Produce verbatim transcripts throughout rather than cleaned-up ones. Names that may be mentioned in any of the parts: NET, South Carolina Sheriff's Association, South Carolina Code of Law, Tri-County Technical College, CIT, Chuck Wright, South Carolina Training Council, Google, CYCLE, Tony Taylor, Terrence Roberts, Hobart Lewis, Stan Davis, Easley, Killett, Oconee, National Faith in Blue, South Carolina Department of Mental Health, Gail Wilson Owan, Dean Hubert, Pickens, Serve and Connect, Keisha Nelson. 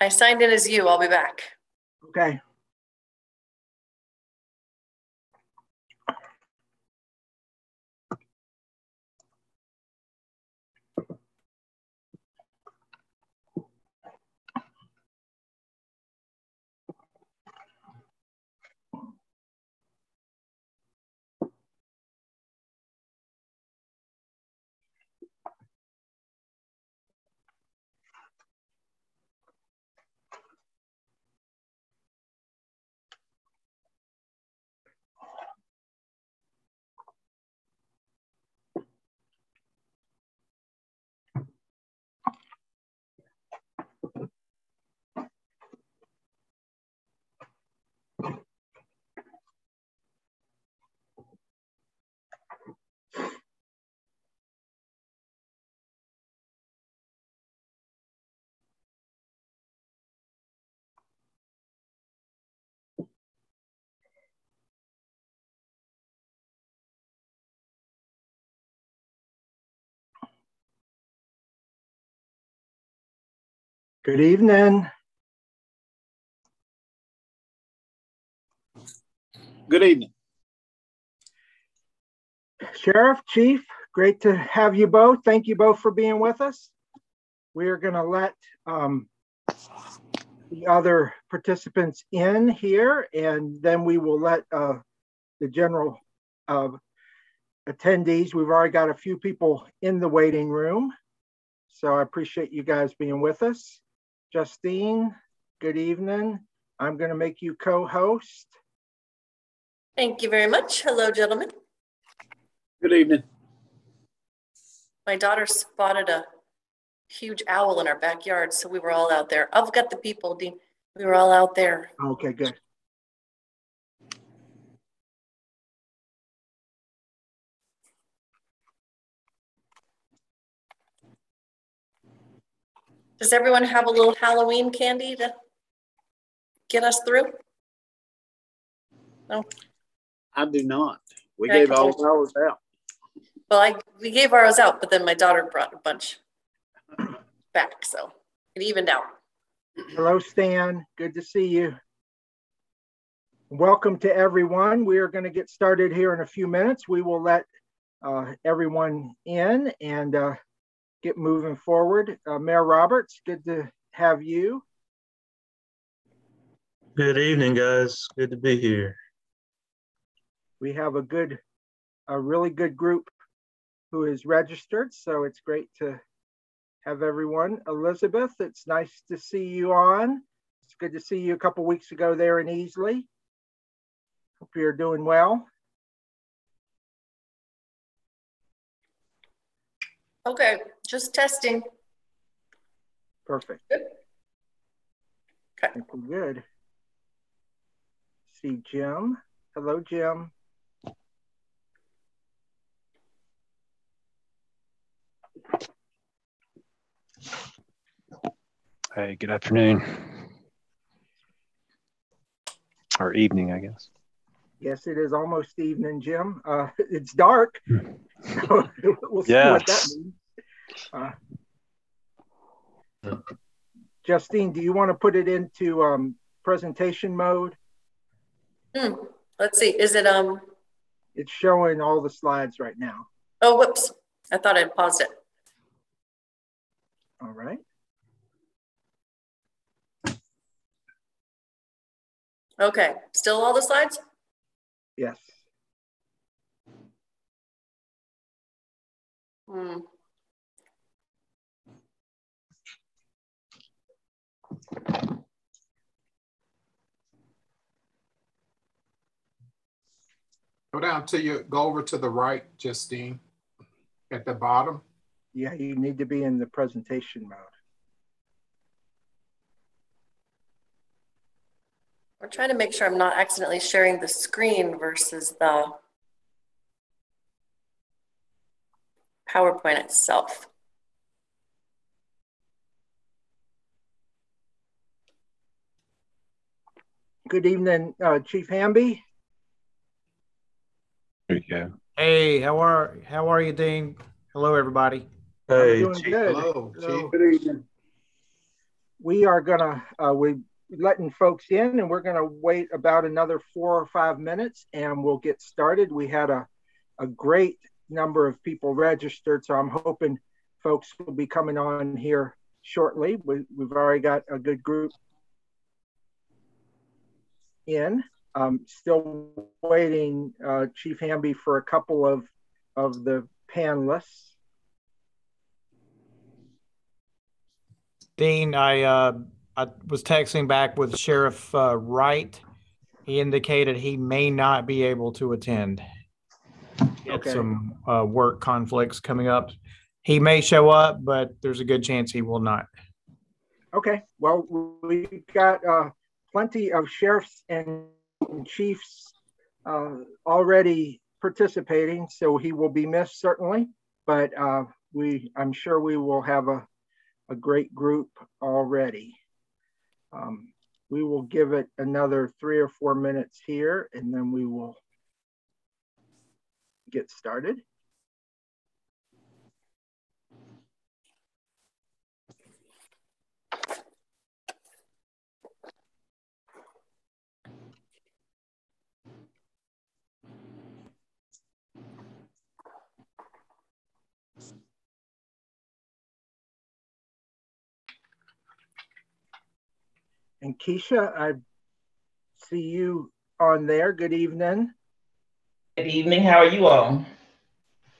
I signed in as you. I'll be back. Okay. Good evening. Good evening. Sheriff, Chief, great to have you both. Thank you both for being with us. We are going to let um, the other participants in here, and then we will let uh, the general uh, attendees. We've already got a few people in the waiting room, so I appreciate you guys being with us. Justine, good evening. I'm going to make you co-host. Thank you very much. Hello, gentlemen. Good evening. My daughter spotted a huge owl in our backyard, so we were all out there. I've got the people, Dean. We were all out there. Okay, good. Does everyone have a little Halloween candy to get us through? No. I do not. We yeah, gave all ours out. Well, I we gave ours out, but then my daughter brought a bunch back, so it evened out. Hello, Stan. Good to see you. Welcome to everyone. We are going to get started here in a few minutes. We will let uh, everyone in and uh, get moving forward. Uh, Mayor Roberts, good to have you. Good evening, guys. Good to be here. We have a good, a really good group who is registered, so it's great to have everyone. Elizabeth, it's nice to see you on. It's good to see you a couple weeks ago there in Easley. Hope you're doing well. Okay, just testing. Perfect. Good. Okay. I think we're good. See Jim. Hello, Jim. Hey, good afternoon. Or evening, I guess. Yes, it is almost evening, Jim. Uh, it's dark. So we'll see yes. what that means. Uh, Justine, do you want to put it into um, presentation mode? Hmm. Let's see. Is it um? It's showing all the slides right now. Oh, whoops! I thought I paused it. All right. Okay. Still all the slides? Yes. Hmm. Go down till you go over to the right, Justine, at the bottom. Yeah, you need to be in the presentation mode. We're trying to make sure I'm not accidentally sharing the screen versus the PowerPoint itself. Good evening, uh, Chief Hamby. Yeah. Hey, how are how are you, Dean? Hello, everybody. Hey, doing good. Hello, Hello. Chief. Good evening. we are gonna, uh, we're letting folks in, and we're gonna wait about another four or five minutes and we'll get started. We had a, a great number of people registered, so I'm hoping folks will be coming on here shortly. We, we've already got a good group in. Um, still waiting, uh, Chief Hamby, for a couple of, of the panelists. Dean, I uh, I was texting back with Sheriff uh, Wright. He indicated he may not be able to attend. He had okay. some uh, work conflicts coming up. He may show up, but there's a good chance he will not. Okay. Well, we've got uh, plenty of sheriffs and chiefs uh, already participating, so he will be missed certainly. But uh, we, I'm sure we will have a a great group already. Um, we will give it another three or four minutes here, and then we will get started. And Keisha, I see you on there. Good evening. Good evening. How are you all?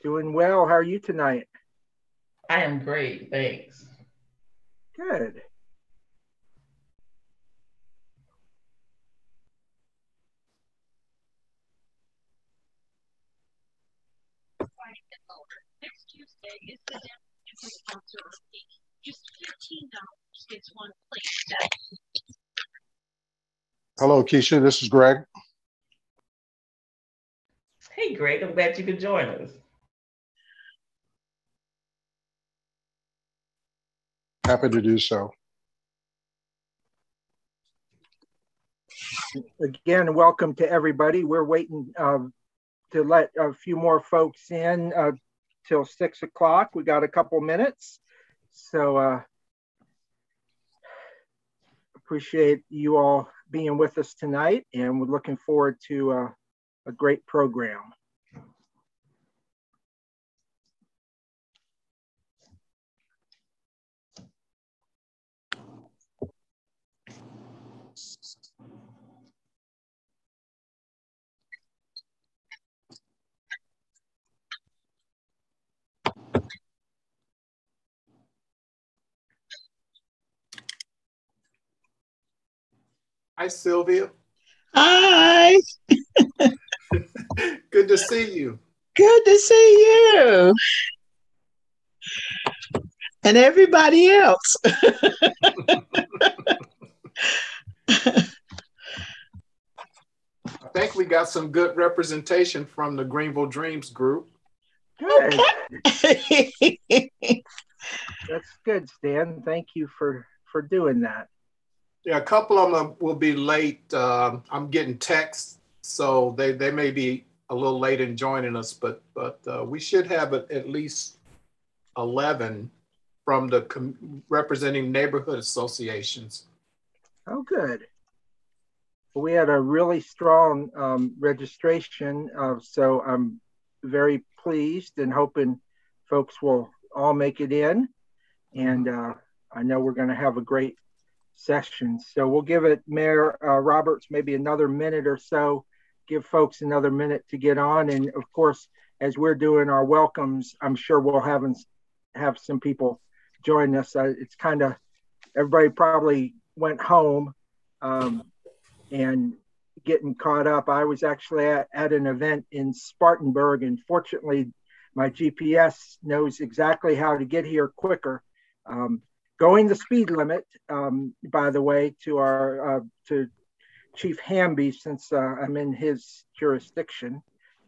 Doing well. How are you tonight? I am great. Thanks. Good. Next Tuesday is the National Council of Peace. Just fifteen dollars gets one plate. Hello, Keisha. This is Greg. Hey, Greg. I'm glad you could join us. Happy to do so. Again, welcome to everybody. We're waiting uh, to let a few more folks in uh, till six o'clock. We got a couple minutes. So uh, appreciate you all being with us tonight, and we're looking forward to uh, a great program. Hi, Sylvia. Hi. Good to see you. Good to see you. And everybody else. I think we got some good representation from the Greenville Dreams group. Good. That's good, Stan. Thank you for, for doing that. Yeah, a couple of them will be late. Uh, I'm getting texts, so they, they may be a little late in joining us, but but uh, we should have at least eleven from the com- representing neighborhood associations. Oh, good. We had a really strong um, registration, uh, so I'm very pleased and hoping folks will all make it in. And uh, I know we're going to have a great session. So we'll give it Mayor uh, Roberts maybe another minute or so, give folks another minute to get on. And of course, as we're doing our welcomes, I'm sure we'll have, have some people join us. Uh, it's kind of, everybody probably went home um, and getting caught up. I was actually at, at an event in Spartanburg, and fortunately my G P S knows exactly how to get here quicker. Um, Going the speed limit, um, by the way, to our uh, to Chief Hamby, since uh, I'm in his jurisdiction,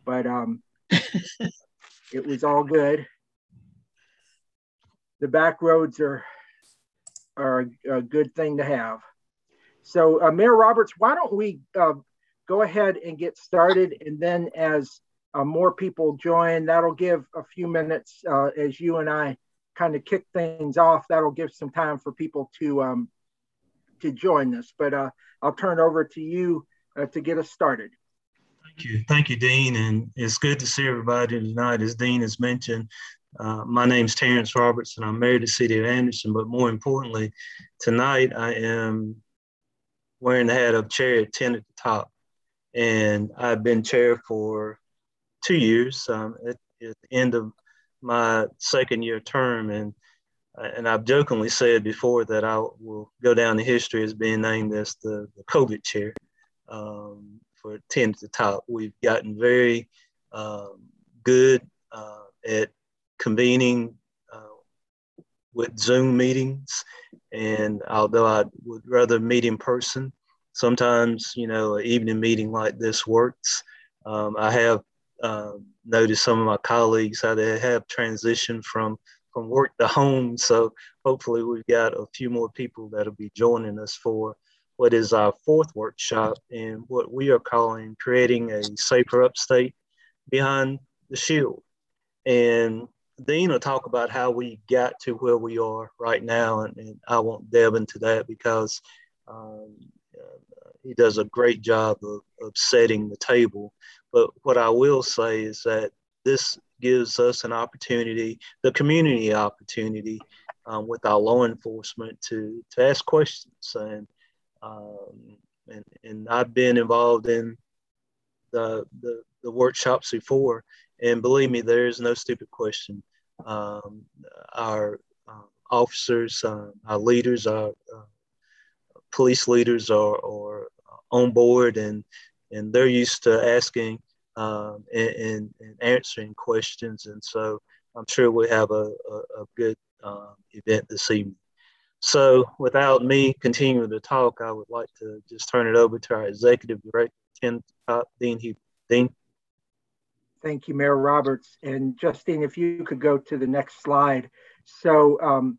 but um, it was all good. The back roads are are a, a good thing to have. So, uh, Mayor Roberts, why don't we uh, go ahead and get started, and then as uh, more people join, that'll give a few minutes uh, as you and I kind of kick things off. That'll give some time for people to um, to join us. But uh, I'll turn over to you uh, to get us started. Thank you. Thank you, Dean. And it's good to see everybody tonight. As Dean has mentioned, uh, my name's Terrence Roberts, and I'm married to City of Anderson. But more importantly, tonight I am wearing the hat of chair at Ten at the Top. And I've been chair for two years um, at, at the end of my second year term. And and I've jokingly said before that I will go down in history as being named as the, the COVID chair um, for Ten at the Top. We've gotten very um, good uh, at convening uh, with Zoom meetings. And although I would rather meet in person, sometimes, you know, an evening meeting like this works. Um, I have uh, noticed some of my colleagues how they have transitioned from, from work to home. So hopefully we've got a few more people that'll be joining us for what is our fourth workshop and what we are calling Creating a Safer Upstate Behind the Shield. And Dean will talk about how we got to where we are right now. And, and I won't delve into that because um, Uh, he does a great job of, of setting the table. But what I will say is that this gives us an opportunity, the community opportunity um, with our law enforcement to, to ask questions. And, um, and and I've been involved in the, the, the workshops before, and believe me, there is no stupid question. Um, our uh, officers, uh, our leaders, our uh, police leaders are, are on board, and and they're used to asking um, and, and, and answering questions. And so I'm sure we have a, a, a good um, event this evening. So without me continuing to talk, I would like to just turn it over to our Executive Director, Ten Top, Dean Hubert. Dean? Thank you, Mayor Roberts. And Justine, if you could go to the next slide. So um,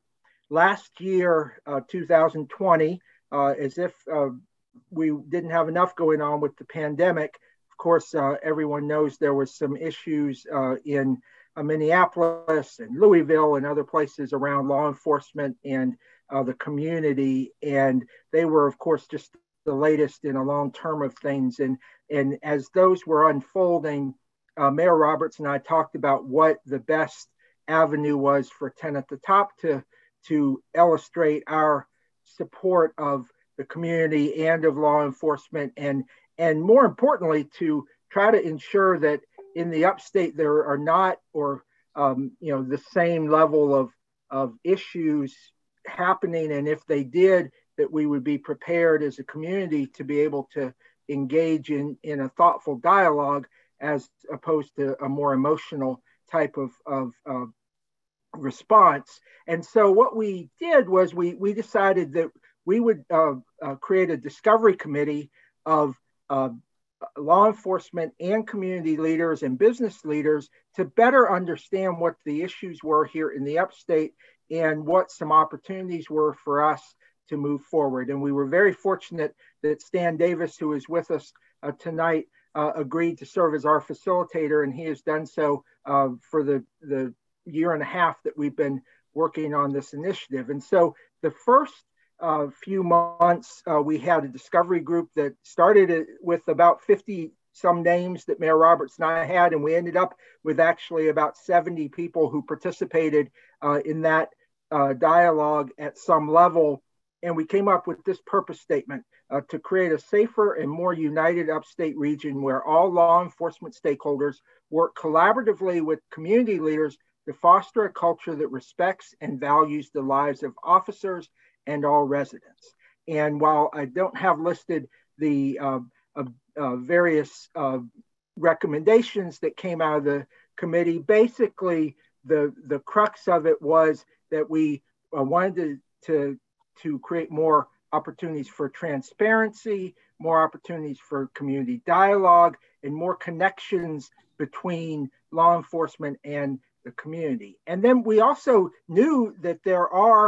last year, uh, two thousand twenty, Uh, as if uh, we didn't have enough going on with the pandemic. Of course, uh, everyone knows there was some issues uh, in uh, Minneapolis and Louisville and other places around law enforcement and uh, the community. And they were, of course, just the latest in a long term of things. And, and as those were unfolding, uh, Mayor Roberts and I talked about what the best avenue was for Ten at the Top to, to illustrate our support of the community and of law enforcement, and and more importantly, to try to ensure that in the upstate there are not, or um, you know, the same level of of issues happening, and if they did, that we would be prepared as a community to be able to engage in in a thoughtful dialogue as opposed to a more emotional type of of uh, response. And so what we did was we we decided that we would uh, uh, create a discovery committee of uh, law enforcement and community leaders and business leaders to better understand what the issues were here in the upstate and what some opportunities were for us to move forward. And we were very fortunate that Stan Davis, who is with us uh, tonight, uh, agreed to serve as our facilitator, and he has done so uh, for the the year and a half that we've been working on this initiative. And so the first uh, few months, uh, we had a discovery group that started with about fifty some names that Mayor Roberts and I had, and we ended up with actually about seventy people who participated uh, in that uh, dialogue at some level. And we came up with this purpose statement, uh, to create a safer and more united upstate region where all law enforcement stakeholders work collaboratively with community leaders to foster a culture that respects and values the lives of officers and all residents. And while I don't have listed the uh, uh, uh, various uh, recommendations that came out of the committee, basically the, the crux of it was that we uh, wanted to, to, to create more opportunities for transparency, more opportunities for community dialogue, and more connections between law enforcement and the community. And then we also knew that there are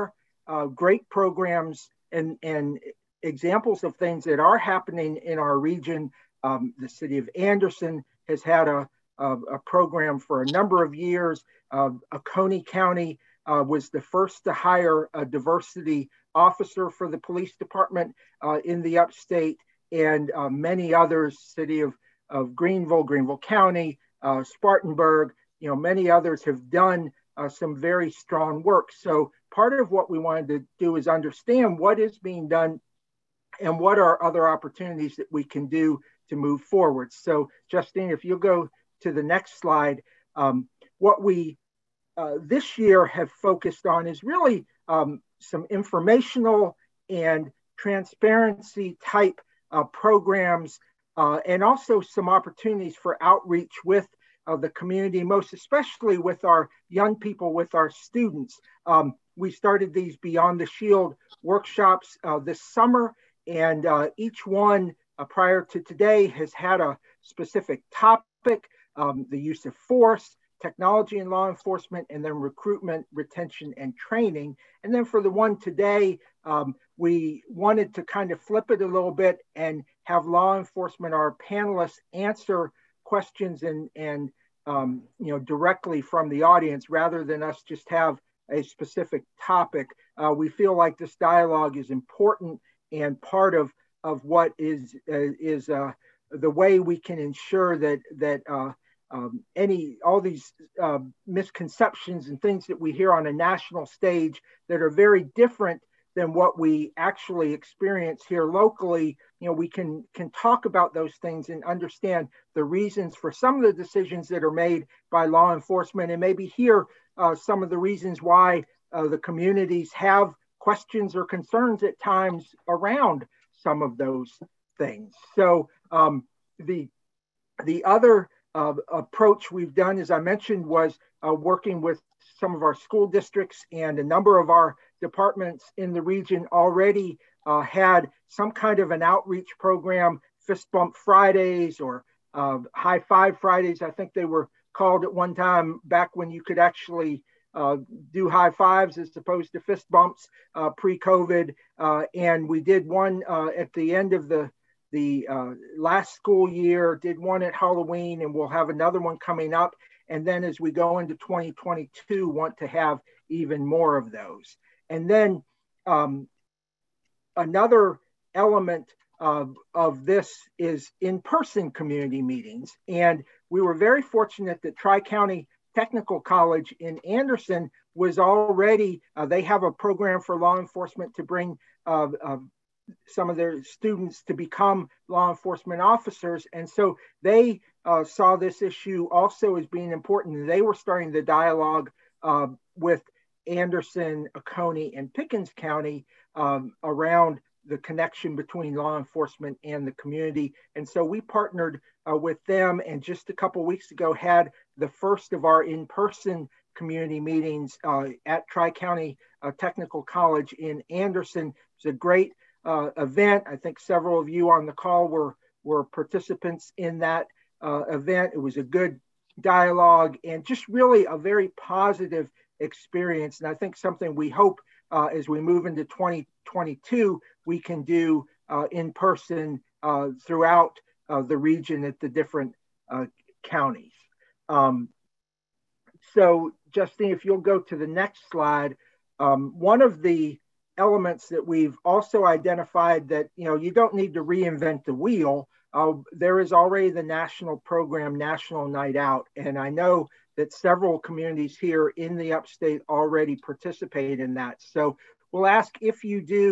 uh, great programs and, and examples of things that are happening in our region. Um, the city of Anderson has had a, a, a program for a number of years. Uh, Oconee County uh, was the first to hire a diversity officer for the police department uh, in the upstate, and uh, many others, city of, of Greenville, Greenville County, uh, Spartanburg, you know, many others have done uh, some very strong work. So part of what we wanted to do is understand what is being done and what are other opportunities that we can do to move forward. So Justine, if you'll go to the next slide, um, what we uh, this year have focused on is really um, some informational and transparency type uh, programs, uh, and also some opportunities for outreach with uh, the community, most especially with our young people, with our students. Um, we started these Beyond the Shield workshops uh, this summer, and uh, each one uh, prior to today has had a specific topic, um, the use of force, technology in law enforcement, and then recruitment, retention, and training. And then for the one today, um, we wanted to kind of flip it a little bit and have law enforcement, our panelists, answer questions and, and um, you know, directly from the audience rather than us just have a specific topic. Uh, we feel like this dialogue is important and part of, of what is, uh, is uh, the way we can ensure that, that uh, Um, any, all these uh, misconceptions and things that we hear on a national stage that are very different than what we actually experience here locally, you know, we can, can talk about those things and understand the reasons for some of the decisions that are made by law enforcement, and maybe hear uh, some of the reasons why uh, the communities have questions or concerns at times around some of those things. So um, the, the other Uh, approach we've done, as I mentioned, was uh, working with some of our school districts, and a number of our departments in the region already uh, had some kind of an outreach program, Fist Bump Fridays or uh, High Five Fridays, I think they were called at one time, back when you could actually uh, do high fives as opposed to fist bumps uh, pre-COVID. Uh, and we did one uh, at the end of the the uh, last school year, did one at Halloween, and we'll have another one coming up. And then as we go into twenty twenty-two, want to have even more of those. And then um, another element of, of this is in-person community meetings. And we were very fortunate that Tri-County Technical College in Anderson was already, uh, they have a program for law enforcement to bring uh, uh, some of their students to become law enforcement officers. And so they uh, saw this issue also as being important. They were starting the dialogue uh, with Anderson, Oconee, and Pickens County um, around the connection between law enforcement and the community. And so we partnered uh, with them, and just a couple weeks ago had the first of our in-person community meetings uh, at Tri-County uh, Technical College in Anderson. It's a great Uh, event. I think several of you on the call were, were participants in that uh, event. It was a good dialogue and just really a very positive experience. And I think something we hope uh, as we move into twenty twenty-two, we can do uh, in person uh, throughout uh, the region at the different uh, counties. Um, so Justine, if you'll go to the next slide, um, one of the elements that we've also identified that, you know, you don't need to reinvent the wheel. Uh, there is already the national program, National Night Out. And I know that several communities here in the upstate already participate in that. So we'll ask if you do,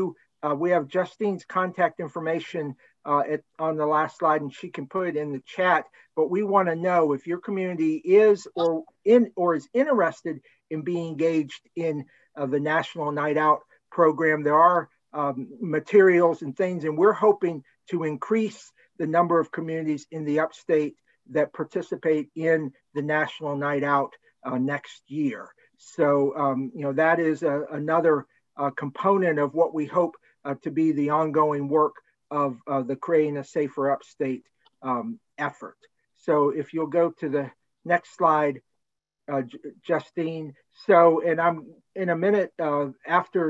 uh, we have Justine's contact information uh, at, on the last slide, and she can put it in the chat, but we want to know if your community is or in or is interested in being engaged in uh, the National Night Out program. There are um, materials and things, and we're hoping to increase the number of communities in the upstate that participate in the National Night Out uh, next year. So, um, you know, that is a, another uh, component of what we hope uh, to be the ongoing work of uh, the Creating a Safer Upstate um, effort. So if you'll go to the next slide, uh, Justine. So, and I'm in a minute uh, after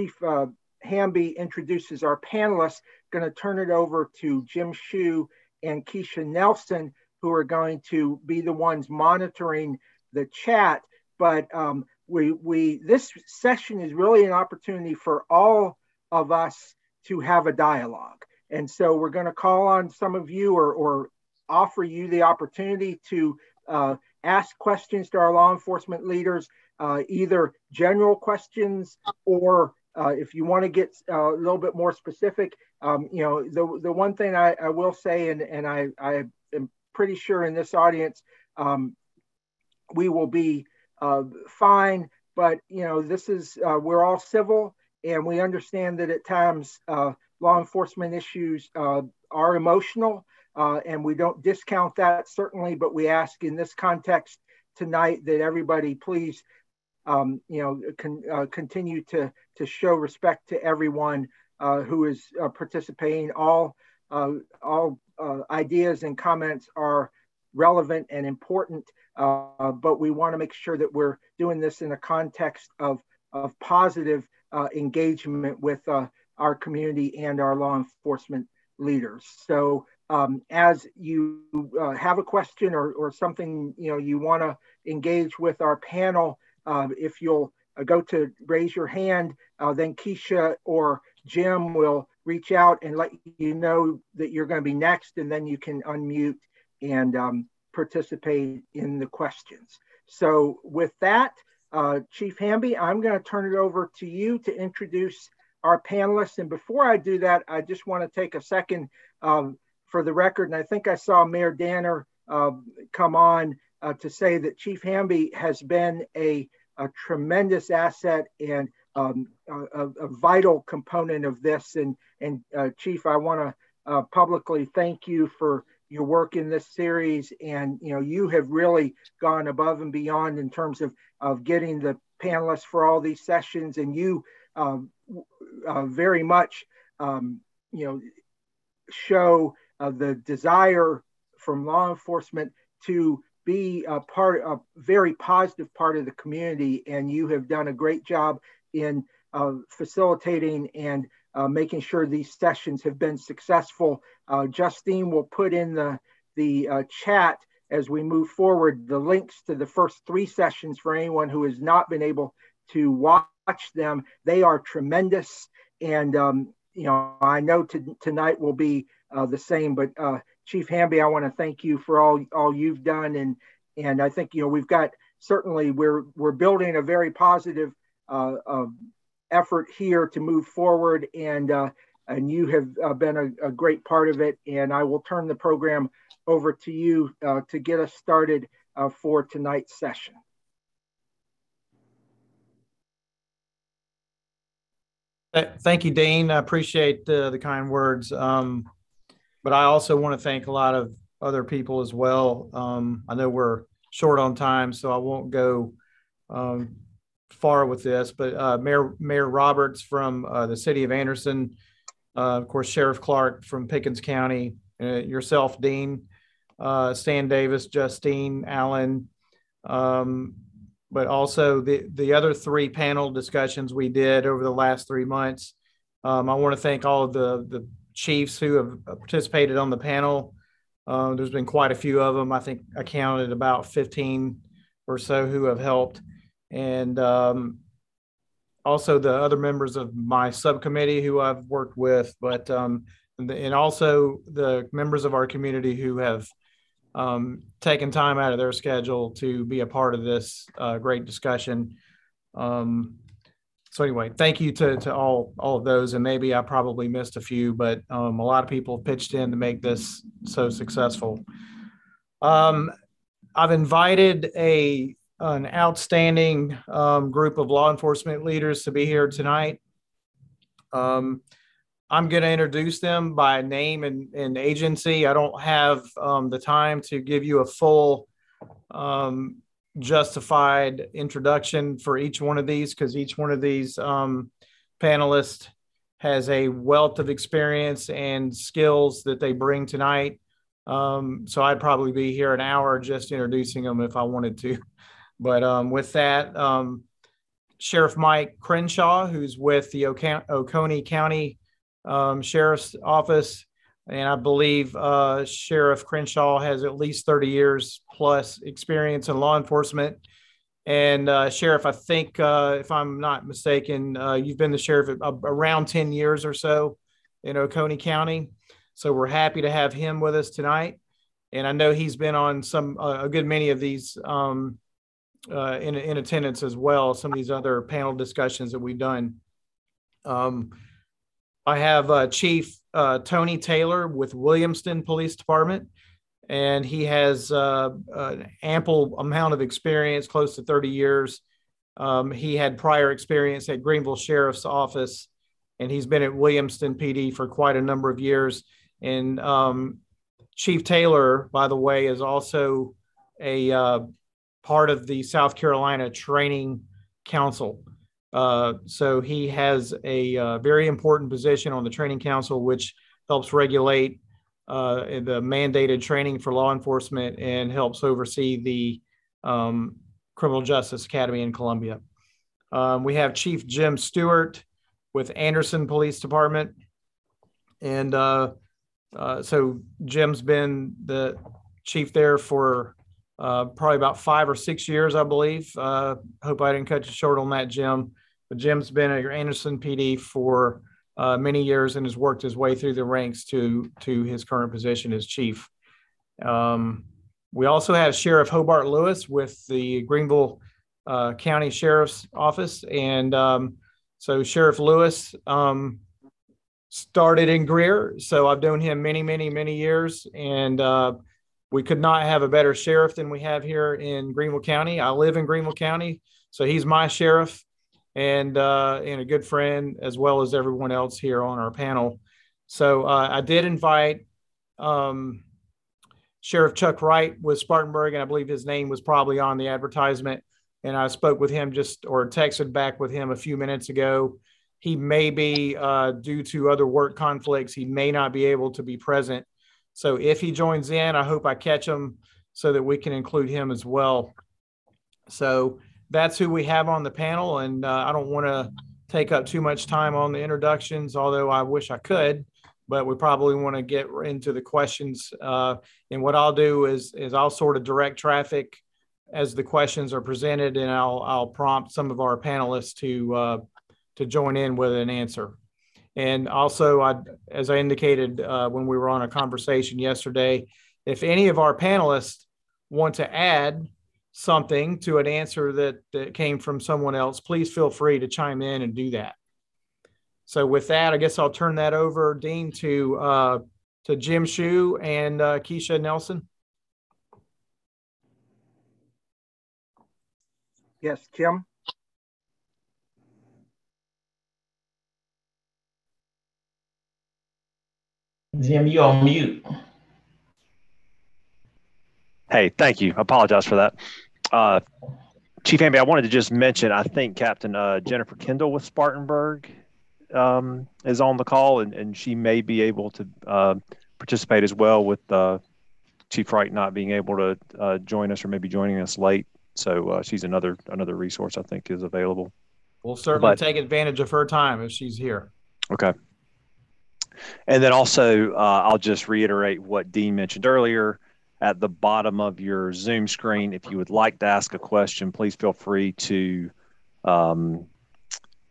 Chief uh, Hamby introduces our panelists, going to turn it over to Jim Hsu and Keisha Nelson, who are going to be the ones monitoring the chat. But um, we we this session is really an opportunity for all of us to have a dialogue. And so we're going to call on some of you or, or offer you the opportunity to uh, ask questions to our law enforcement leaders, uh, either general questions or uh, if you want to get a little bit more specific. Um, you know, the, the one thing I, I will say, and, and I, I am pretty sure in this audience, um, we will be uh, fine, but you know, this is, uh, we're all civil and we understand that at times uh, law enforcement issues uh, are emotional, uh, and we don't discount that certainly, but we ask in this context tonight that everybody please, um, you know, con uh, continue to, to show respect to everyone uh, who is uh, participating. All, uh, all uh, ideas and comments are relevant and important, uh, but we wanna make sure that we're doing this in a context of, of positive uh, engagement with uh, our community and our law enforcement leaders. So um, as you uh, have a question or, or something, you know, you wanna engage with our panel, uh, if you'll go to raise your hand, uh, then Keisha or Jim will reach out and let you know that you're gonna be next, and then you can unmute and um, participate in the questions. So with that, uh, Chief Hamby, I'm gonna turn it over to you to introduce our panelists. And before I do that, I just wanna take a second um, for the record. And I think I saw Mayor Danner uh, come on uh, to say that Chief Hamby has been a, a tremendous asset and um, a, a vital component of this. And, and uh, Chief, I wanna uh, publicly thank you for your work in this series, and you know you have really gone above and beyond in terms of of getting the panelists for all these sessions, and you um, uh, very much um, you know show uh, the desire from law enforcement to be a part, a very positive part of the community, and you have done a great job in uh, facilitating and Uh, making sure these sessions have been successful. Uh, Justine will put in the, the uh, chat as we move forward the links to the first three sessions for anyone who has not been able to watch them. They are tremendous. And um, you know, I know tonight will be uh, the same, but uh, Chief Hamby, I wanna thank you for all, all you've done. And, and I think you know we've got, certainly we're, we're building a very positive uh, uh, effort here to move forward, and uh, and you have uh, been a, a great part of it. And I will turn the program over to you uh, to get us started uh, for tonight's session. Thank you, Dean. I appreciate uh, the kind words, um, but I also want to thank a lot of other people as well. Um, I know we're short on time, so I won't go um, far with this, but uh, Mayor Mayor Roberts from uh, the City of Anderson, uh, of course, Sheriff Clark from Pickens County, uh, yourself, Dean, uh, Stan Davis, Justine, Allen, um, but also the, the other three panel discussions we did over the last three months. Um, I want to thank all of the, the chiefs who have participated on the panel. Uh, there's been quite a few of them. I think I counted about fifteen or so who have helped. And um, also the other members of my subcommittee who I've worked with, but um, and also the members of our community who have um, taken time out of their schedule to be a part of this uh, great discussion. Um, so anyway, thank you to, to all, all of those. And maybe I probably missed a few, but um, a lot of people pitched in to make this so successful. Um, I've invited a an outstanding um, group of law enforcement leaders to be here tonight. Um, I'm going to introduce them by name and, and agency. I don't have um, the time to give you a full um, justified introduction for each one of these, because each one of these um, panelists has a wealth of experience and skills that they bring tonight. Um, so I'd probably be here an hour just introducing them if I wanted to. But um, with that, um, Sheriff Mike Crenshaw, who's with the Oconee County um, Sheriff's Office, and I believe uh, Sheriff Crenshaw has at least thirty years plus experience in law enforcement. And uh, Sheriff, I think uh, if I'm not mistaken, uh, you've been the sheriff at, uh, around ten years or so in Oconee County. So we're happy to have him with us tonight. And I know he's been on some uh, a good many of these um, uh, in, in attendance as well, some of these other panel discussions that we've done. Um, I have uh, Chief uh, Tony Taylor with Williamston Police Department, and he has uh, an ample amount of experience, close to thirty years. Um, he had prior experience at Greenville Sheriff's Office, and he's been at Williamston P D for quite a number of years. And um, Chief Taylor, by the way, is also a uh, part of the South Carolina Training Council. Uh, so he has a uh, very important position on the Training Council, which helps regulate uh, the mandated training for law enforcement and helps oversee the um, Criminal Justice Academy in Columbia. Um, we have Chief Jim Stewart with Anderson Police Department. And uh, uh, so Jim's been the chief there for uh, probably about five or six years, I believe. Uh, hope I didn't cut you short on that, Jim. But Jim's been at Anderson P D for uh, many years and has worked his way through the ranks to, to his current position as chief. Um, we also have Sheriff Hobart Lewis with the Greenville uh, County Sheriff's Office. And um, so Sheriff Lewis um, started in Greer. So I've known him many, many, many years. And uh, we could not have a better sheriff than we have here in Greenville County. I live in Greenville County, so he's my sheriff. And uh, and a good friend, as well as everyone else here on our panel. So uh, I did invite um, Sheriff Chuck Wright with Spartanburg, and I believe his name was probably on the advertisement. And I spoke with him just, or texted back with him a few minutes ago. He may be, uh, due to other work conflicts, he may not be able to be present. So if he joins in, I hope I catch him so that we can include him as well. So that's who we have on the panel, and uh, I don't want to take up too much time on the introductions, although I wish I could, but we probably want to get into the questions. Uh, and what I'll do is, is I'll sort of direct traffic as the questions are presented, and I'll, I'll prompt some of our panelists to, uh, to join in with an answer. And also, I, as I indicated uh, when we were on a conversation yesterday, if any of our panelists want to add something to an answer that, that came from someone else, please feel free to chime in and do that. So with that, I guess I'll turn that over, Dean, to uh, to Jim Shue and uh, Keisha Nelson. Yes, Jim. Jim, you're on mute. Hey, thank you. I apologize for that. Uh, Chief Hamby, I wanted to just mention, I think Captain uh, Jennifer Kendall with Spartanburg um, is on the call, and, and she may be able to uh, participate as well, with uh, Chief Wright not being able to uh, join us, or maybe joining us late. So uh, she's another another resource I think is available. We'll certainly but, take advantage of her time if she's here. Okay. And then also, uh, I'll just reiterate what Dean mentioned earlier. At the bottom of your Zoom screen, if you would like to ask a question, please feel free to um,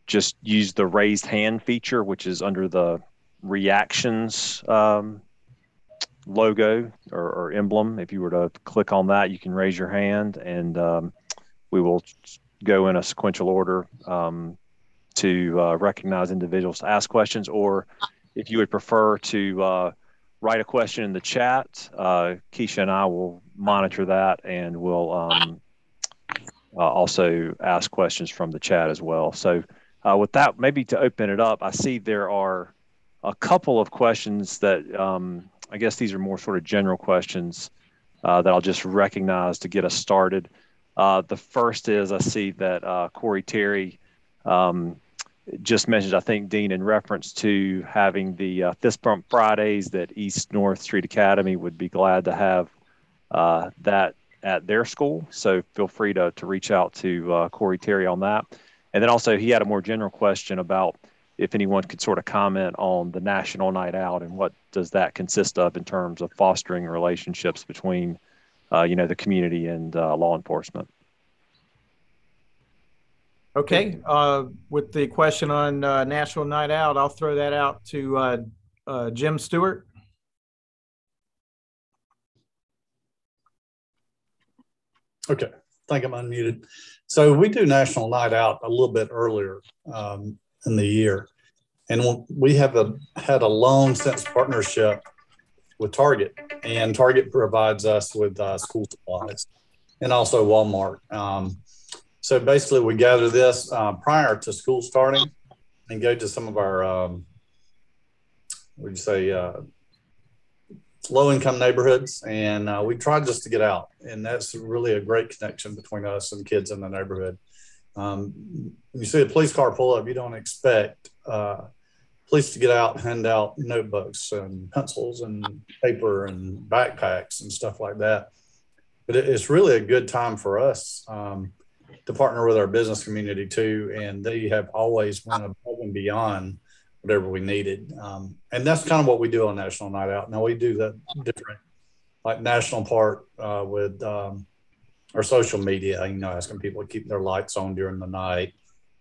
just use the raised hand feature, which is under the reactions um, logo or, or emblem. If you were to click on that, you can raise your hand, and um, we will go in a sequential order um, to uh, recognize individuals to ask questions. Or if you would prefer to uh, write a question in the chat, Uh, Keisha and I will monitor that, and we'll um, uh, also ask questions from the chat as well. So uh, with that, maybe to open it up, I see there are a couple of questions that um, I guess these are more sort of general questions uh, that I'll just recognize to get us started. Uh, the first is, I see that uh, Corey Terry um, just mentioned, I think, Dean, in reference to having the uh, Fist Bump Fridays, that East North Street Academy would be glad to have uh, that at their school. So feel free to, to reach out to uh, Corey Terry on that. And then also, he had a more general question about if anyone could sort of comment on the National Night Out, and what does that consist of in terms of fostering relationships between, uh, you know, the community and uh, law enforcement. Okay, uh, with the question on uh, National Night Out, I'll throw that out to uh, uh, Jim Stewart. Okay, I think I'm unmuted. So we do National Night Out a little bit earlier um, in the year. And we have a, had a long-since partnership with Target, and Target provides us with uh, school supplies and also Walmart. Um, so basically we gather this uh, prior to school starting and go to some of our, um, what do you say, uh, low-income neighborhoods, and uh, we try just to get out. And that's really a great connection between us and kids in the neighborhood. Um, you see a police car pull up, you don't expect uh, police to get out, hand out notebooks and pencils and paper and backpacks and stuff like that. But it, it's really a good time for us um, to partner with our business community too. And they have always went above and beyond whatever we needed. Um, and that's kind of what we do on National Night Out. Now we do that different, like national part uh, with um, our social media, you know, asking people to keep their lights on during the night,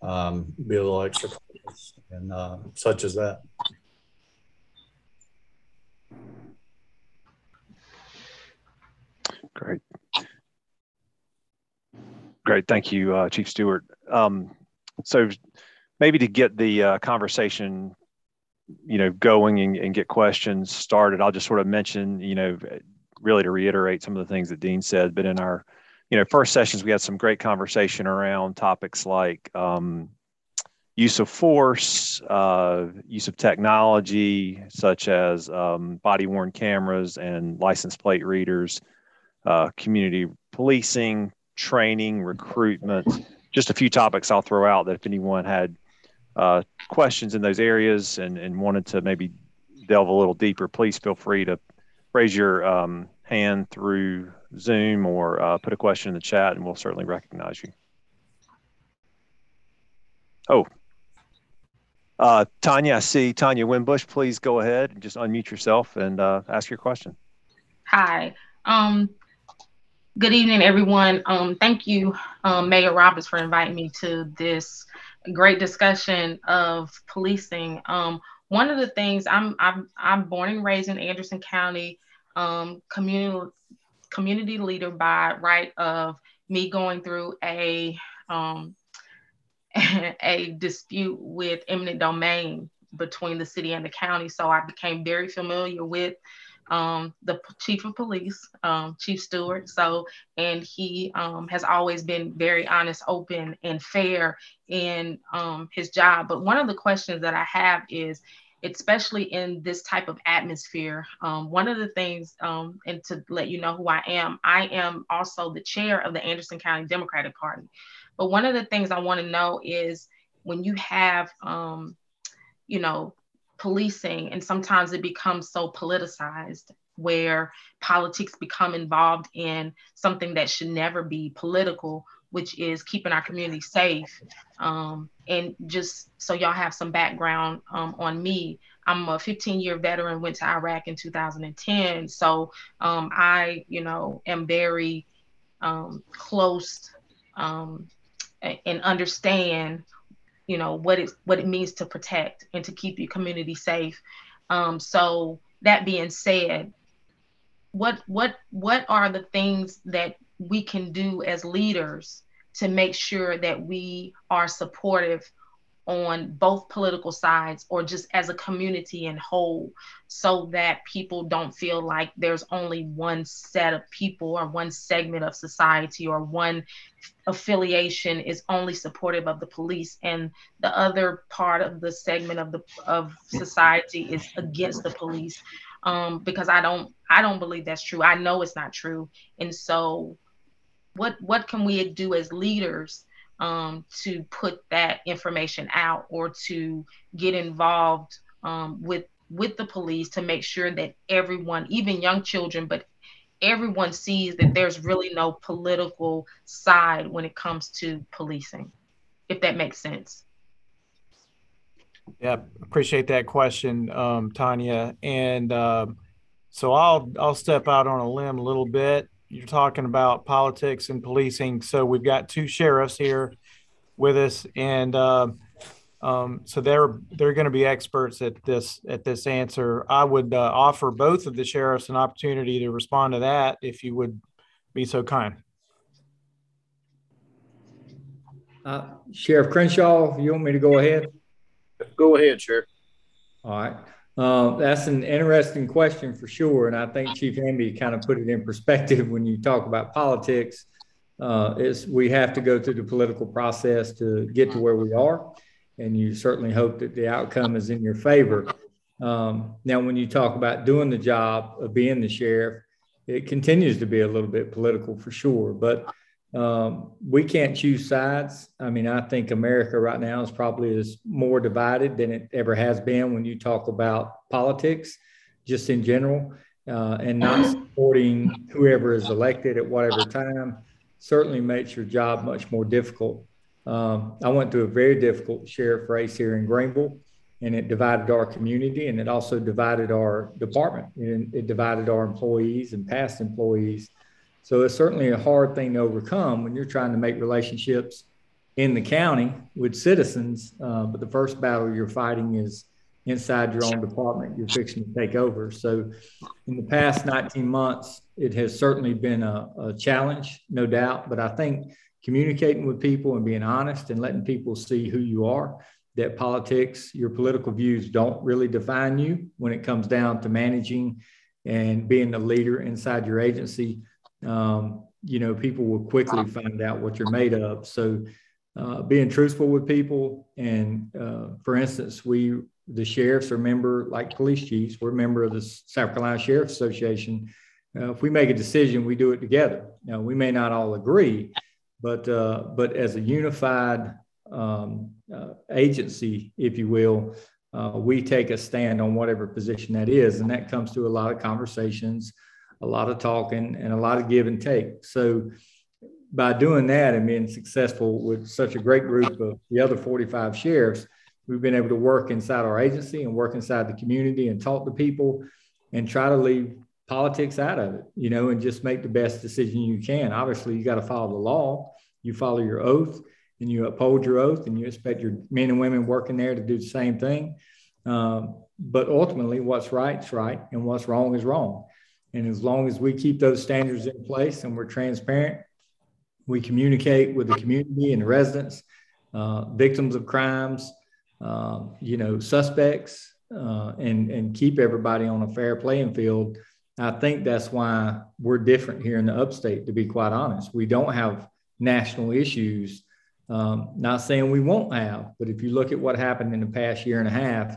um, be a little extra cautious, and uh, such as that. Great. Great, thank you, uh, Chief Stewart. Um, so maybe to get the uh, conversation, you know, going and, and get questions started, I'll just sort of mention, you know, really to reiterate some of the things that Dean said, but in our, you know, first sessions, we had some great conversation around topics like um, use of force, uh, use of technology, such as um, body-worn cameras and license plate readers, uh, community policing, training, recruitment, just a few topics I'll throw out that if anyone had uh, questions in those areas and, and wanted to maybe delve a little deeper, please feel free to raise your um, hand through Zoom or uh, put a question in the chat and we'll certainly recognize you. Oh, uh, Tanya, I see Tanya Wimbush, please go ahead and just unmute yourself and uh, ask your question. Hi, um, good evening, everyone. Um, thank you, um, Mayor Roberts, for inviting me to this great discussion of policing. Um, one of the things, I'm, I'm, I'm born and raised in Anderson County, um, community community leader by right of me going through a um, a dispute with eminent domain between the city and the county. So I became very familiar with um, the chief of police, um, Chief Stewart. So, and he um, has always been very honest, open, and fair in um, his job. But one of the questions that I have is, especially in this type of atmosphere. Um, one of the things, um, and to let you know who I am, I am also the chair of the Anderson County Democratic Party. But one of the things I wanna know is when you have, um, you know, policing, and sometimes it becomes so politicized where politics become involved in something that should never be political, which is keeping our community safe. Um, and just so y'all have some background um, on me, I'm a fifteen year veteran, went to Iraq in two thousand ten. So um, I, you know, am very um, close um, and understand, you know, what it, what it means to protect and to keep your community safe. Um, so that being said, what, what, what are the things that we can do as leaders to make sure that we are supportive on both political sides or just as a community in whole, so that people don't feel like there's only one set of people or one segment of society or one affiliation is only supportive of the police and the other part of the segment of the of society is against the police, um, because I don't I don't believe that's true. I know it's not true. And so what what can we do as leaders Um, to put that information out or to get involved um, with with the police to make sure that everyone, even young children, but everyone sees that there's really no political side when it comes to policing, if that makes sense. Yeah, appreciate that question, um, Tanya. And um, so I'll I'll step out on a limb a little bit. You're talking about politics and policing. So we've got two sheriffs here with us, and uh, um, so they're they're going to be experts at this at this answer. I would uh, offer both of the sheriffs an opportunity to respond to that, if you would be so kind. Uh, Sheriff Crenshaw, you want me to go ahead? Go ahead, Sheriff. All right. Uh, that's an interesting question for sure. And I think Chief Hamby kind of put it in perspective when you talk about politics. Uh, it's, we have to go through the political process to get to where we are. And you certainly hope that the outcome is in your favor. Um, now, when you talk about doing the job of being the sheriff, it continues to be a little bit political for sure. But Um, we can't choose sides. I mean, I think America right now is probably is more divided than it ever has been when you talk about politics, just in general, uh, and not supporting whoever is elected at whatever time certainly makes your job much more difficult. Um, I went through a very difficult sheriff race here in Greenville, and it divided our community, and it also divided our department. It, it divided our employees and past employees. So it's certainly a hard thing to overcome when you're trying to make relationships in the county with citizens. Uh, but the first battle you're fighting is inside your own department you're fixing to take over. So in the past nineteen months, it has certainly been a, a challenge, no doubt. But I think communicating with people and being honest and letting people see who you are, that politics, your political views don't really define you when it comes down to managing and being the leader inside your agency. Um, you know, people will quickly find out what you're made of. So uh, being truthful with people. And uh, for instance, we, the sheriffs are member, like police chiefs, we're a member of the South Carolina Sheriff's Association. Uh, if we make a decision, we do it together. Now, we may not all agree, but, uh, but as a unified um, uh, agency, if you will, uh, we take a stand on whatever position that is. And that comes through a lot of conversations, a lot of talking, and a lot of give and take. So by doing that and being successful with such a great group of the other forty-five sheriffs, we've been able to work inside our agency and work inside the community and talk to people and try to leave politics out of it, you know, and just make the best decision you can. Obviously, you got to follow the law, you follow your oath, and you uphold your oath, and you expect your men and women working there to do the same thing. Um, but ultimately, what's right is right, and what's wrong is wrong. And as long as we keep those standards in place and we're transparent, we communicate with the community and the residents, uh, victims of crimes, uh, you know, suspects, uh, and, and keep everybody on a fair playing field. I think that's why we're different here in the upstate, to be quite honest. We don't have national issues, um, not saying we won't have, but if you look at what happened in the past year and a half,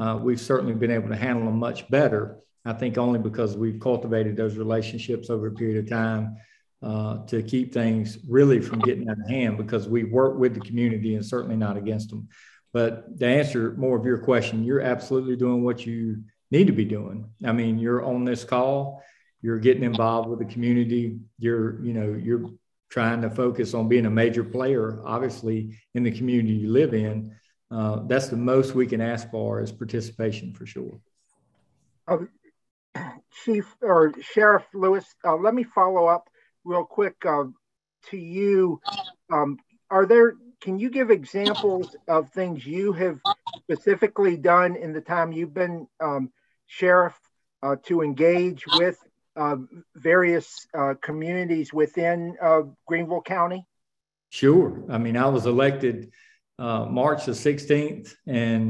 uh, we've certainly been able to handle them much better. I think only because we've cultivated those relationships over a period of time uh, to keep things really from getting out of hand, because we work with the community and certainly not against them. But to answer more of your question, you're absolutely doing what you need to be doing. I mean, you're on this call, you're getting involved with the community, you're, you know, you're trying to focus on being a major player, obviously, in the community you live in. Uh, that's the most we can ask for, is participation for sure. Okay. Chief or Sheriff Lewis, uh, let me follow up real quick uh, to you. Um, are there, can you give examples of things you have specifically done in the time you've been um, Sheriff uh, to engage with uh, various uh, communities within uh, Greenville County? Sure. I mean, I was elected uh, March the sixteenth, and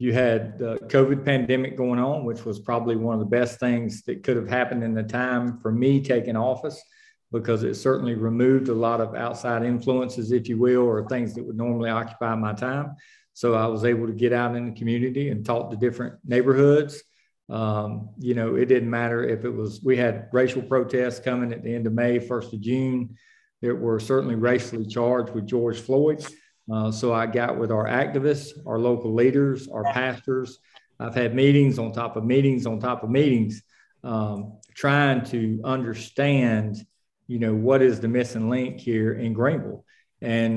you had the COVID pandemic going on, which was probably one of the best things that could have happened in the time for me taking office, because it certainly removed a lot of outside influences, if you will, or things that would normally occupy my time. So I was able to get out in the community and talk to different neighborhoods. Um, you know, it didn't matter if it was, we had racial protests coming at the end of May, first of June, that were certainly racially charged with George Floyd. Uh, so I got with our activists, our local leaders, our pastors. I've had meetings on top of meetings on top of meetings, um, trying to understand, you know, what is the missing link here in Greenville. And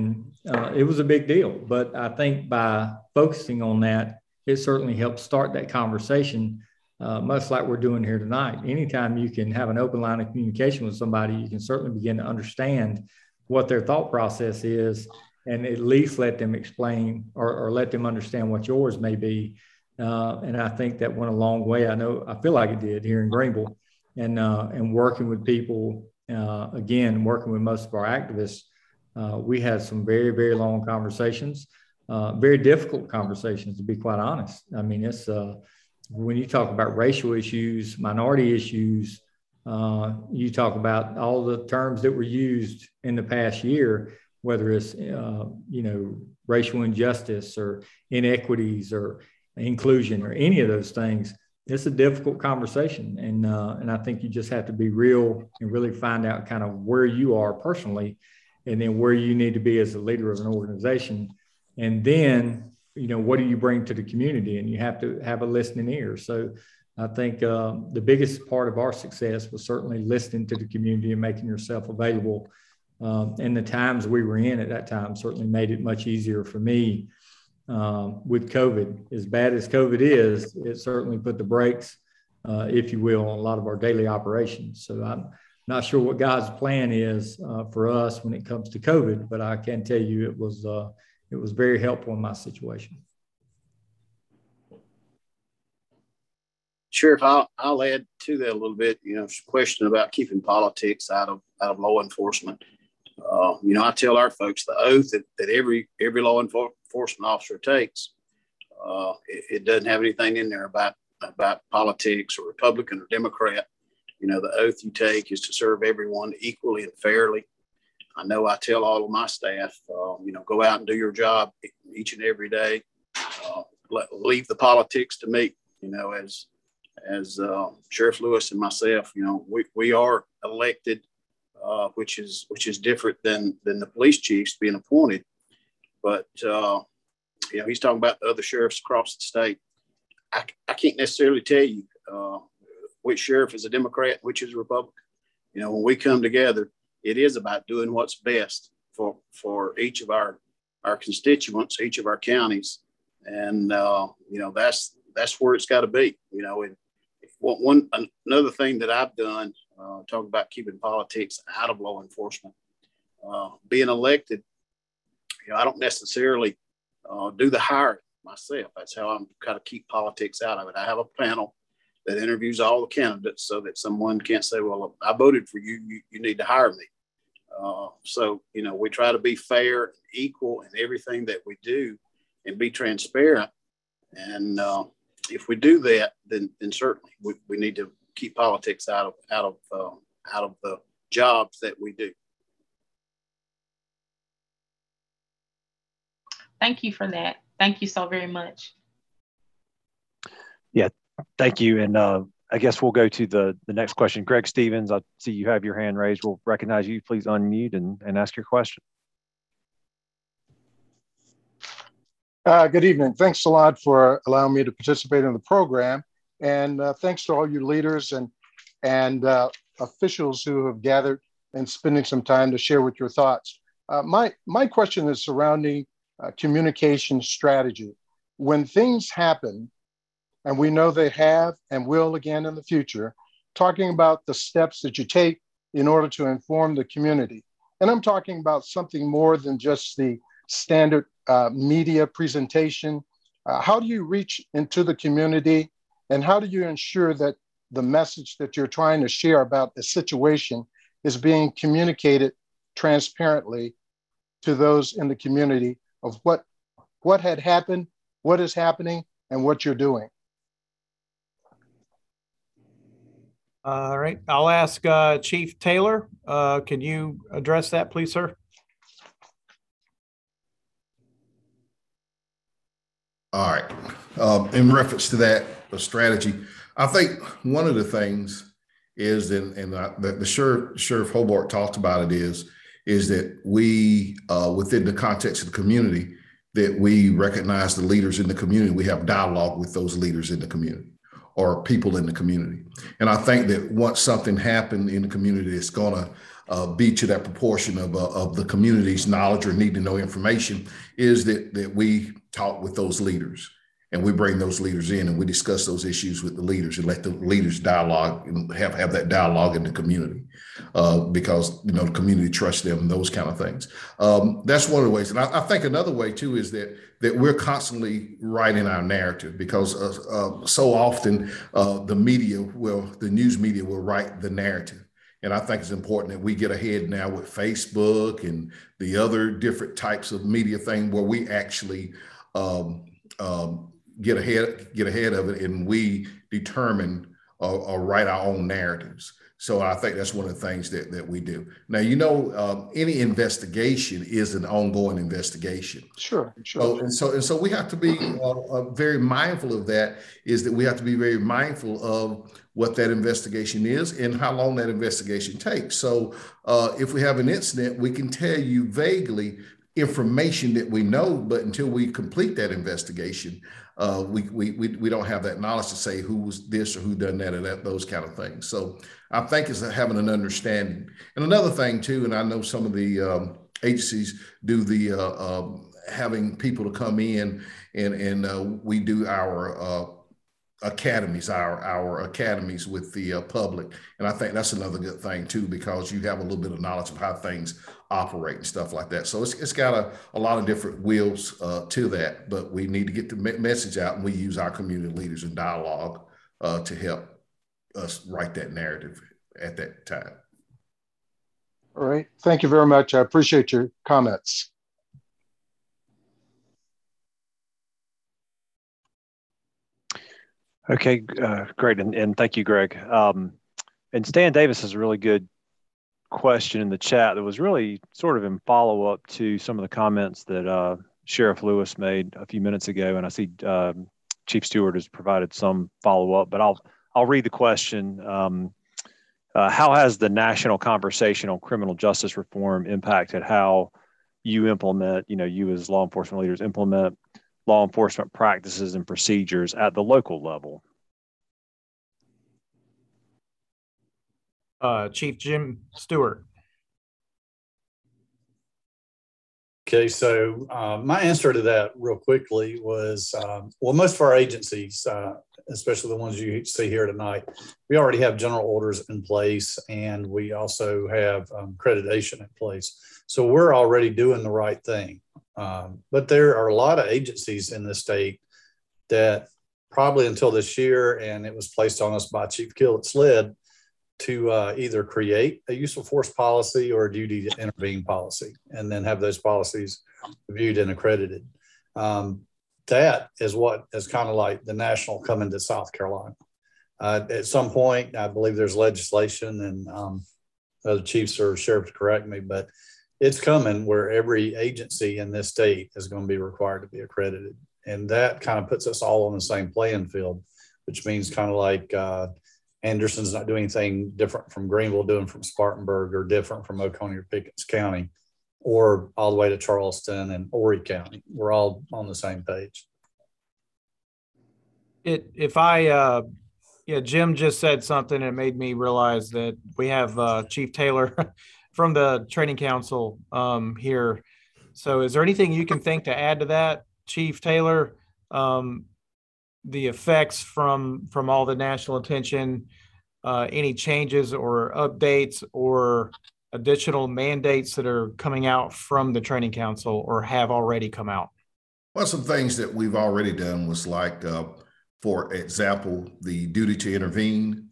uh, it was a big deal. But I think by focusing on that, it certainly helps start that conversation, uh, much like we're doing here tonight. Anytime you can have an open line of communication with somebody, you can certainly begin to understand what their thought process is and at least let them explain or, or let them understand what yours may be. Uh, and I think that went a long way. I know, I feel like it did here in Greenville, and, uh, and working with people, uh, again, working with most of our activists, uh, we had some very, very long conversations, uh, very difficult conversations, to be quite honest. I mean, it's, uh, when you talk about racial issues, minority issues, uh, you talk about all the terms that were used in the past year, whether it's, uh, you know, racial injustice or inequities or inclusion or any of those things. It's a difficult conversation. And, uh, and I think you just have to be real and really find out kind of where you are personally, and then where you need to be as a leader of an organization. And then, you know, what do you bring to the community? And you have to have a listening ear. So I think uh, the biggest part of our success was certainly listening to the community and making yourself available. Um, and the times we were in at that time certainly made it much easier for me um, with COVID. As bad as COVID is, it certainly put the brakes, uh, if you will, on a lot of our daily operations. So I'm not sure what God's plan is uh, for us when it comes to COVID, but I can tell you it was uh, it was very helpful in my situation. Sheriff, I'll, I'll add to that a little bit. You know, it's a question about keeping politics out of out of law enforcement. Uh, you know, I tell our folks the oath that, that every every law enforcement officer takes, uh, it, it doesn't have anything in there about, about politics or Republican or Democrat. You know, the oath you take is to serve everyone equally and fairly. I know I tell all of my staff, uh, you know, go out and do your job each and every day. Uh, let, leave the politics to me. You know, as as uh, Sheriff Lewis and myself, you know, we, we are elected. Uh, which is which is different than than the police chiefs being appointed, but uh, you know, he's talking about the other sheriffs across the state. I, I can't necessarily tell you uh, which sheriff is a Democrat, which is a Republican. You know, when we come together, it is about doing what's best for for each of our our constituents, each of our counties, and uh, you know, that's that's where it's got to be. You know, and one another thing that I've done. Uh, talk about keeping politics out of law enforcement. Uh, being elected, you know, I don't necessarily uh, do the hiring myself. That's how I'm kind of keep politics out of it. I have a panel that interviews all the candidates so that someone can't say, well, I voted for you, you, you need to hire me. Uh, so, you know, we try to be fair and equal in everything that we do and be transparent. And uh, if we do that, then, then certainly we, we need to keep politics out of out of um, out of the jobs that we do. Thank you for that. Thank you so very much. Yeah, thank you. And uh, I guess we'll go to the the next question. Greg Stevens, I see you have your hand raised. We'll recognize you. Please unmute and, and ask your question. Uh, good evening. Thanks a lot for allowing me to participate in the program. And uh, thanks to all you leaders and and uh, officials who have gathered and spending some time to share with your thoughts. Uh, my, my question is surrounding uh, communication strategy. When things happen, and we know they have and will again in the future, talking about the steps that you take in order to inform the community. And I'm talking about something more than just the standard uh, media presentation. Uh, how do you reach into the community? And how do you ensure that the message that you're trying to share about the situation is being communicated transparently to those in the community of what, what had happened, what is happening, and what you're doing? All right. I'll ask uh, Chief Taylor. Uh, can you address that, please, sir? All right. Um, in reference to that, a strategy. I think one of the things is, and, and I, that the Sheriff, Sheriff Hobart talked about it is, is that we, uh, within the context of the community, that we recognize the leaders in the community. We have dialogue with those leaders in the community or people in the community. And I think that once something happened in the community, it's going to uh, be to that proportion of, uh, of the community's knowledge or need to know information is that, that we talk with those leaders. And we bring those leaders in and we discuss those issues with the leaders and let the leaders dialogue and have, have that dialogue in the community uh, because, you know, the community trusts them, those kind of things. Um, that's one of the ways. And I, I think another way, too, is that that we're constantly writing our narrative because uh, uh, so often uh, the media will, the news media will write the narrative. And I think it's important that we get ahead now with Facebook and the other different types of media thing where we actually um, um, get ahead get ahead of it and we determine uh, or write our own narratives. So I think that's one of the things that, that we do. Now, you know, um, any investigation is an ongoing investigation. Sure, sure. So, and, so, and so we have to be uh, uh, very mindful of that, is that we have to be very mindful of what that investigation is and how long that investigation takes. So uh, if we have an incident, we can tell you vaguely information that we know, but until we complete that investigation, uh, we, we we we don't have that knowledge to say who was this or who done that or that, those kind of things. So I think it's having an understanding. And another thing too, and I know some of the um, agencies do the uh, uh, having people to come in and and uh, we do our uh, academies, our our academies with the uh, public, and I think that's another good thing too, because you have a little bit of knowledge of how things operate and stuff like that. So it's it's got a, a lot of different wheels uh, to that, but we need to get the me- message out, and we use our community leaders in dialogue uh, to help us write that narrative at that time. All right, thank you very much. I appreciate your comments. Okay, uh, great, and, and thank you, Greg. Um, and Stan Davis has a really good question in the chat that was really sort of in follow-up to some of the comments that uh, Sheriff Lewis made a few minutes ago, and I see um, Chief Stewart has provided some follow-up, but I'll I'll read the question. Um, uh, how has the national conversation on criminal justice reform impacted how you implement, you know, you as law enforcement leaders implement law enforcement practices and procedures at the local level? Uh, Chief Jim Stewart. Okay, so uh, my answer to that real quickly was, um, well, most of our agencies, uh, especially the ones you see here tonight, we already have general orders in place, and we also have um, accreditation in place. So we're already doing the right thing. Um, but there are a lot of agencies in the state that probably until this year, and it was placed on us by Chief Killett's lead, to uh, either create a use of force policy or a duty to intervene policy, and then have those policies reviewed and accredited. Um, that is what is kind of like the national coming to South Carolina. Uh, at some point, I believe there's legislation, and um, the chiefs or sheriffs correct me, but it's coming where every agency in this state is going to be required to be accredited. And that kind of puts us all on the same playing field, which means kind of like uh, Anderson's not doing anything different from Greenville doing from Spartanburg, or different from Oconee or Pickens County, or all the way to Charleston and Horry County. We're all on the same page. It, if I, uh, yeah, Jim just said something that made me realize that we have uh, Chief Taylor from the Training Council um, here. So is there anything you can think to add to that, Chief Taylor? Um, the effects from from all the national attention, uh, any changes or updates or additional mandates that are coming out from the Training Council or have already come out? Well, some things that we've already done was like, uh, for example, the duty to intervene.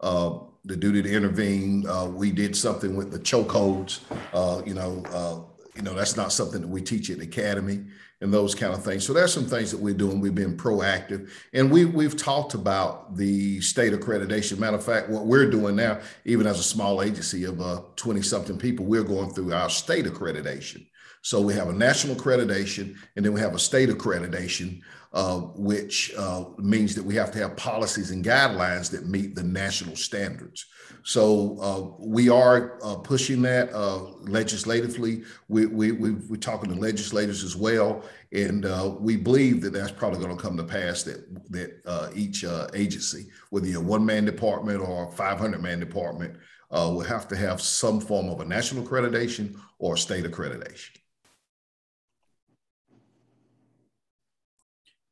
Uh, the duty to intervene. Uh, we did something with the chokeholds. Uh, you know, uh, you know, that's not something that we teach at the academy and those kind of things. So there's some things that we're doing. We've been proactive, and we we've talked about the state accreditation. Matter of fact, what we're doing now, even as a small agency of uh, twenty something people, we're going through our state accreditation. So we have a national accreditation, and then we have a state accreditation, uh, which uh, means that we have to have policies and guidelines that meet the national standards. So uh, we are uh, pushing that uh, legislatively. We, we, we, we're talking to legislators as well, and uh, we believe that that's probably going to come to pass, that, that uh, each uh, agency, whether you're a one-man department or a five hundred man department, uh, will have to have some form of a national accreditation or state accreditation.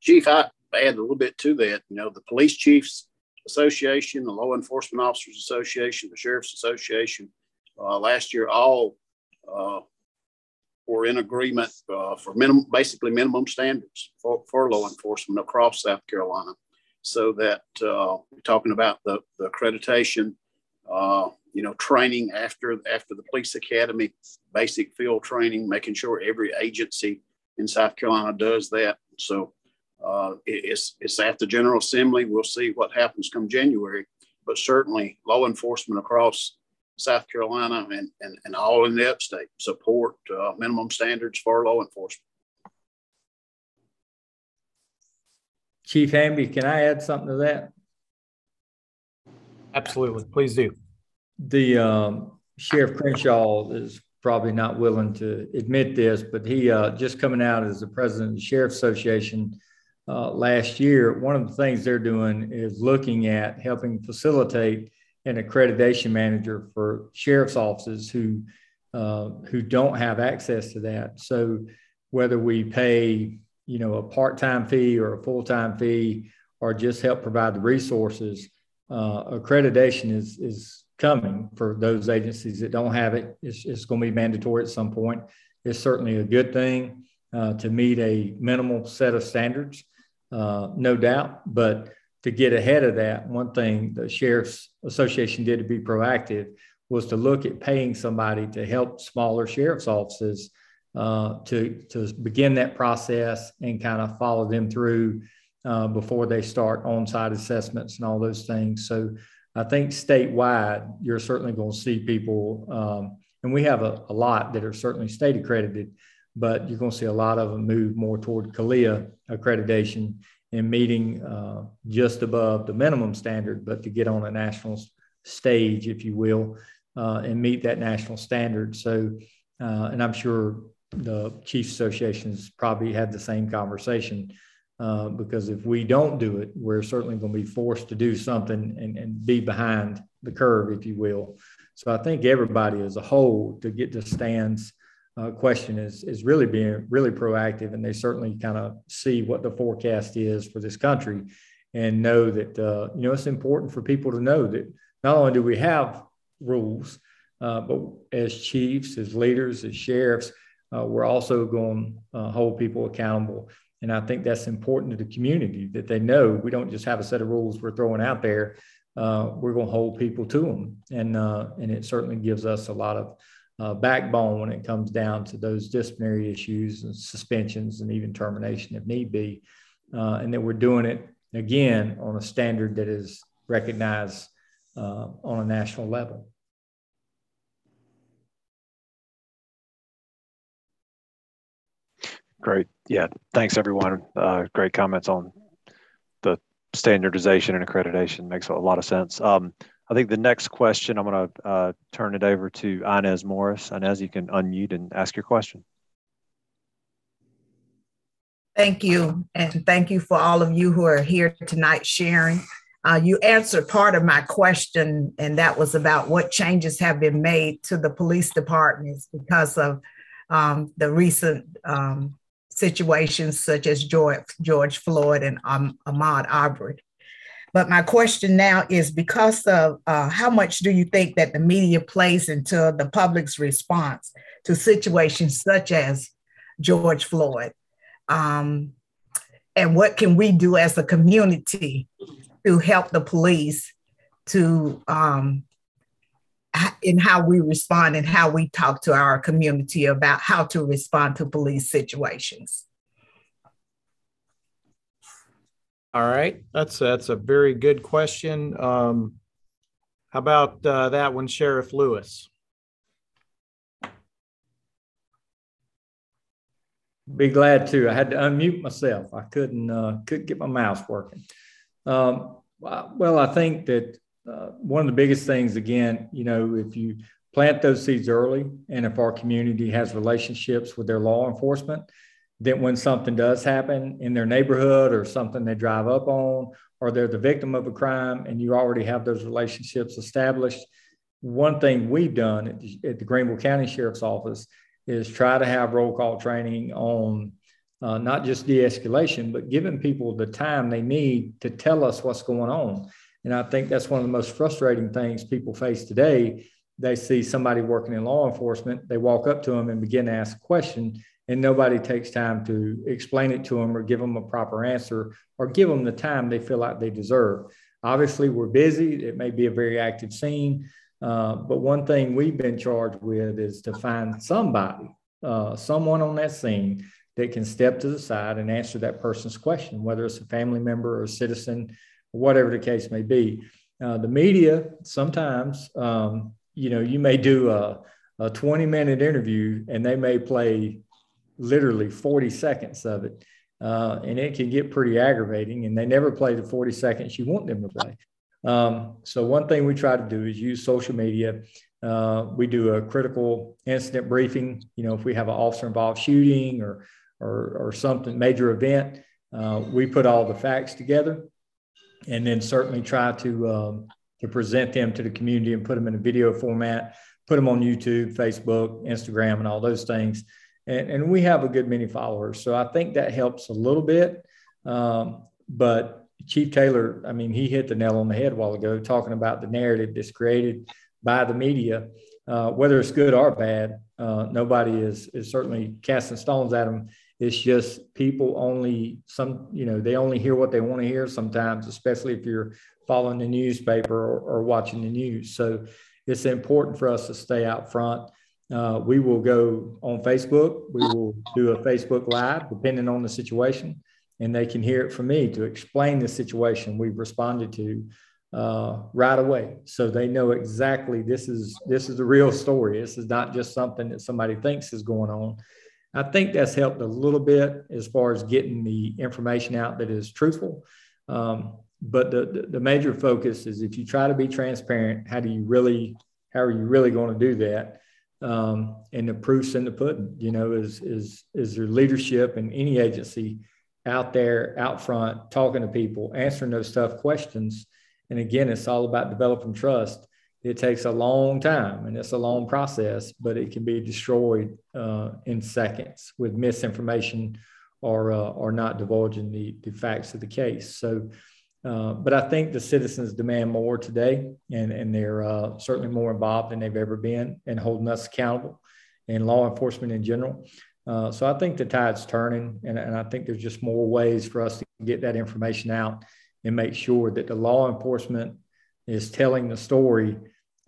Chief, I, add a little bit to that, you know, the Police Chiefs Association, the Law Enforcement Officers Association, the Sheriff's Association, uh, last year all uh, were in agreement uh, for minimum, basically minimum standards for, for law enforcement across South Carolina. So that uh, we're talking about the, the accreditation, uh, you know, training after, after the police academy, basic field training, making sure every agency in South Carolina does that. So uh, it, it's, it's at the General Assembly. We'll see what happens come January, but certainly law enforcement across South Carolina and, and, and all in the upstate support uh, minimum standards for law enforcement. Chief Hamby, can I add something to that? Absolutely, please do. The um, Sheriff Crenshaw is probably not willing to admit this, but he uh, just coming out as the president of the Sheriff's Association uh, last year, one of the things they're doing is looking at helping facilitate an accreditation manager for sheriff's offices who uh, who don't have access to that. So whether we pay, you know, a part-time fee or a full-time fee, or just help provide the resources, uh, accreditation is is coming for those agencies that don't have it. It's, it's going to be mandatory at some point. It's certainly a good thing uh, to meet a minimal set of standards, uh, no doubt, but to get ahead of that, one thing the Sheriff's Association did to be proactive was to look at paying somebody to help smaller sheriff's offices uh, to, to begin that process and kind of follow them through uh, before they start on-site assessments and all those things. So I think statewide, you're certainly going to see people, um, and we have a, a lot that are certainly state accredited, but you're going to see a lot of them move more toward CALEA accreditation and meeting uh, just above the minimum standard, but to get on a national stage, if you will, uh, and meet that national standard. So, uh, and I'm sure the Chiefs Associations probably had the same conversation uh, because if we don't do it, we're certainly going to be forced to do something and, and be behind the curve, if you will. So I think everybody as a whole to get to stands Uh, question is is really being really proactive, and they certainly kind of see what the forecast is for this country and know that, uh, you know, it's important for people to know that not only do we have rules, uh, but as chiefs, as leaders, as sheriffs, uh, we're also going to uh, hold people accountable. And I think that's important to the community that they know we don't just have a set of rules we're throwing out there. Uh, we're going to hold people to them. And, uh, and it certainly gives us a lot of Uh, backbone when it comes down to those disciplinary issues and suspensions and even termination if need be, uh, and that we're doing it again on a standard that is recognized uh, on a national level. Great. Yeah. Thanks, everyone. Uh, great comments on the standardization and accreditation. Makes a lot of sense. Um, I think the next question, I'm going to uh, turn it over to Inez Morris. Inez, you can unmute and ask your question. Thank you. And thank you for all of you who are here tonight sharing. Uh, you answered part of my question, and that was about what changes have been made to the police departments because of um, the recent um, situations such as George, George Floyd and um, Ahmaud Arbery. But my question now is because of uh, how much do you think that the media plays into the public's response to situations such as George Floyd? Um, and what can we do as a community to help the police to um, in how we respond and how we talk to our community about how to respond to police situations? All right, that's that's a very good question. Um, how about uh, that one, Sheriff Lewis? Be glad to. I had to unmute myself. I couldn't uh, couldn't get my mouse working. Um, well, I think that uh, one of the biggest things, again, you know, if you plant those seeds early, and if our community has relationships with their law enforcement, that when something does happen in their neighborhood or something they drive up on, or they're the victim of a crime and you already have those relationships established. One thing we've done at the, at the Greenville County Sheriff's Office is try to have roll call training on uh, not just de-escalation, but giving people the time they need to tell us what's going on. And I think that's one of the most frustrating things people face today. They see somebody working in law enforcement, they walk up to them and begin to ask a question, and nobody takes time to explain it to them or give them a proper answer or give them the time they feel like they deserve. Obviously, we're busy. It may be a very active scene. Uh, but one thing we've been charged with is to find somebody, uh, someone on that scene that can step to the side and answer that person's question, whether it's a family member or a citizen, whatever the case may be. Uh, the media, sometimes, um, you know, you may do a twenty minute interview and they may play literally forty seconds of it. Uh, and it can get pretty aggravating, and they never play the forty seconds you want them to play. Um, so one thing we try to do is use social media. Uh, we do a critical incident briefing. You know, if we have an officer involved shooting or, or, or something, major event, uh, we put all the facts together and then certainly try to, um, to present them to the community and put them in a video format, put them on YouTube, Facebook, Instagram, and all those things. And, and we have a good many followers. So I think that helps a little bit. Um, but Chief Taylor, I mean, he hit the nail on the head a while ago, talking about the narrative that's created by the media, uh, whether it's good or bad. Uh, nobody is, is certainly casting stones at them. It's just people only, some, you know, they only hear what they want to hear sometimes, especially if you're following the newspaper or, or watching the news. So it's important for us to stay out front. Uh, we will go on Facebook. We will do a Facebook Live, depending on the situation, and they can hear it from me to explain the situation we've responded to uh, right away, so they know exactly this is this is the real story. This is not just something that somebody thinks is going on. I think that's helped a little bit as far as getting the information out that is truthful. Um, but the the major focus is, if you try to be transparent, how do you really how are you really going to do that? Um, and the proof's in the pudding. You know, is is is there leadership in any agency out there, out front, talking to people, answering those tough questions? And again, it's all about developing trust. It takes a long time, and it's a long process, but it can be destroyed uh, in seconds with misinformation or uh, or not divulging the, the facts of the case. So, uh, but I think the citizens demand more today, and, and they're uh, certainly more involved than they've ever been in holding us accountable, and law enforcement in general. Uh, so I think the tide's turning, and, and I think there's just more ways for us to get that information out and make sure that the law enforcement is telling the story,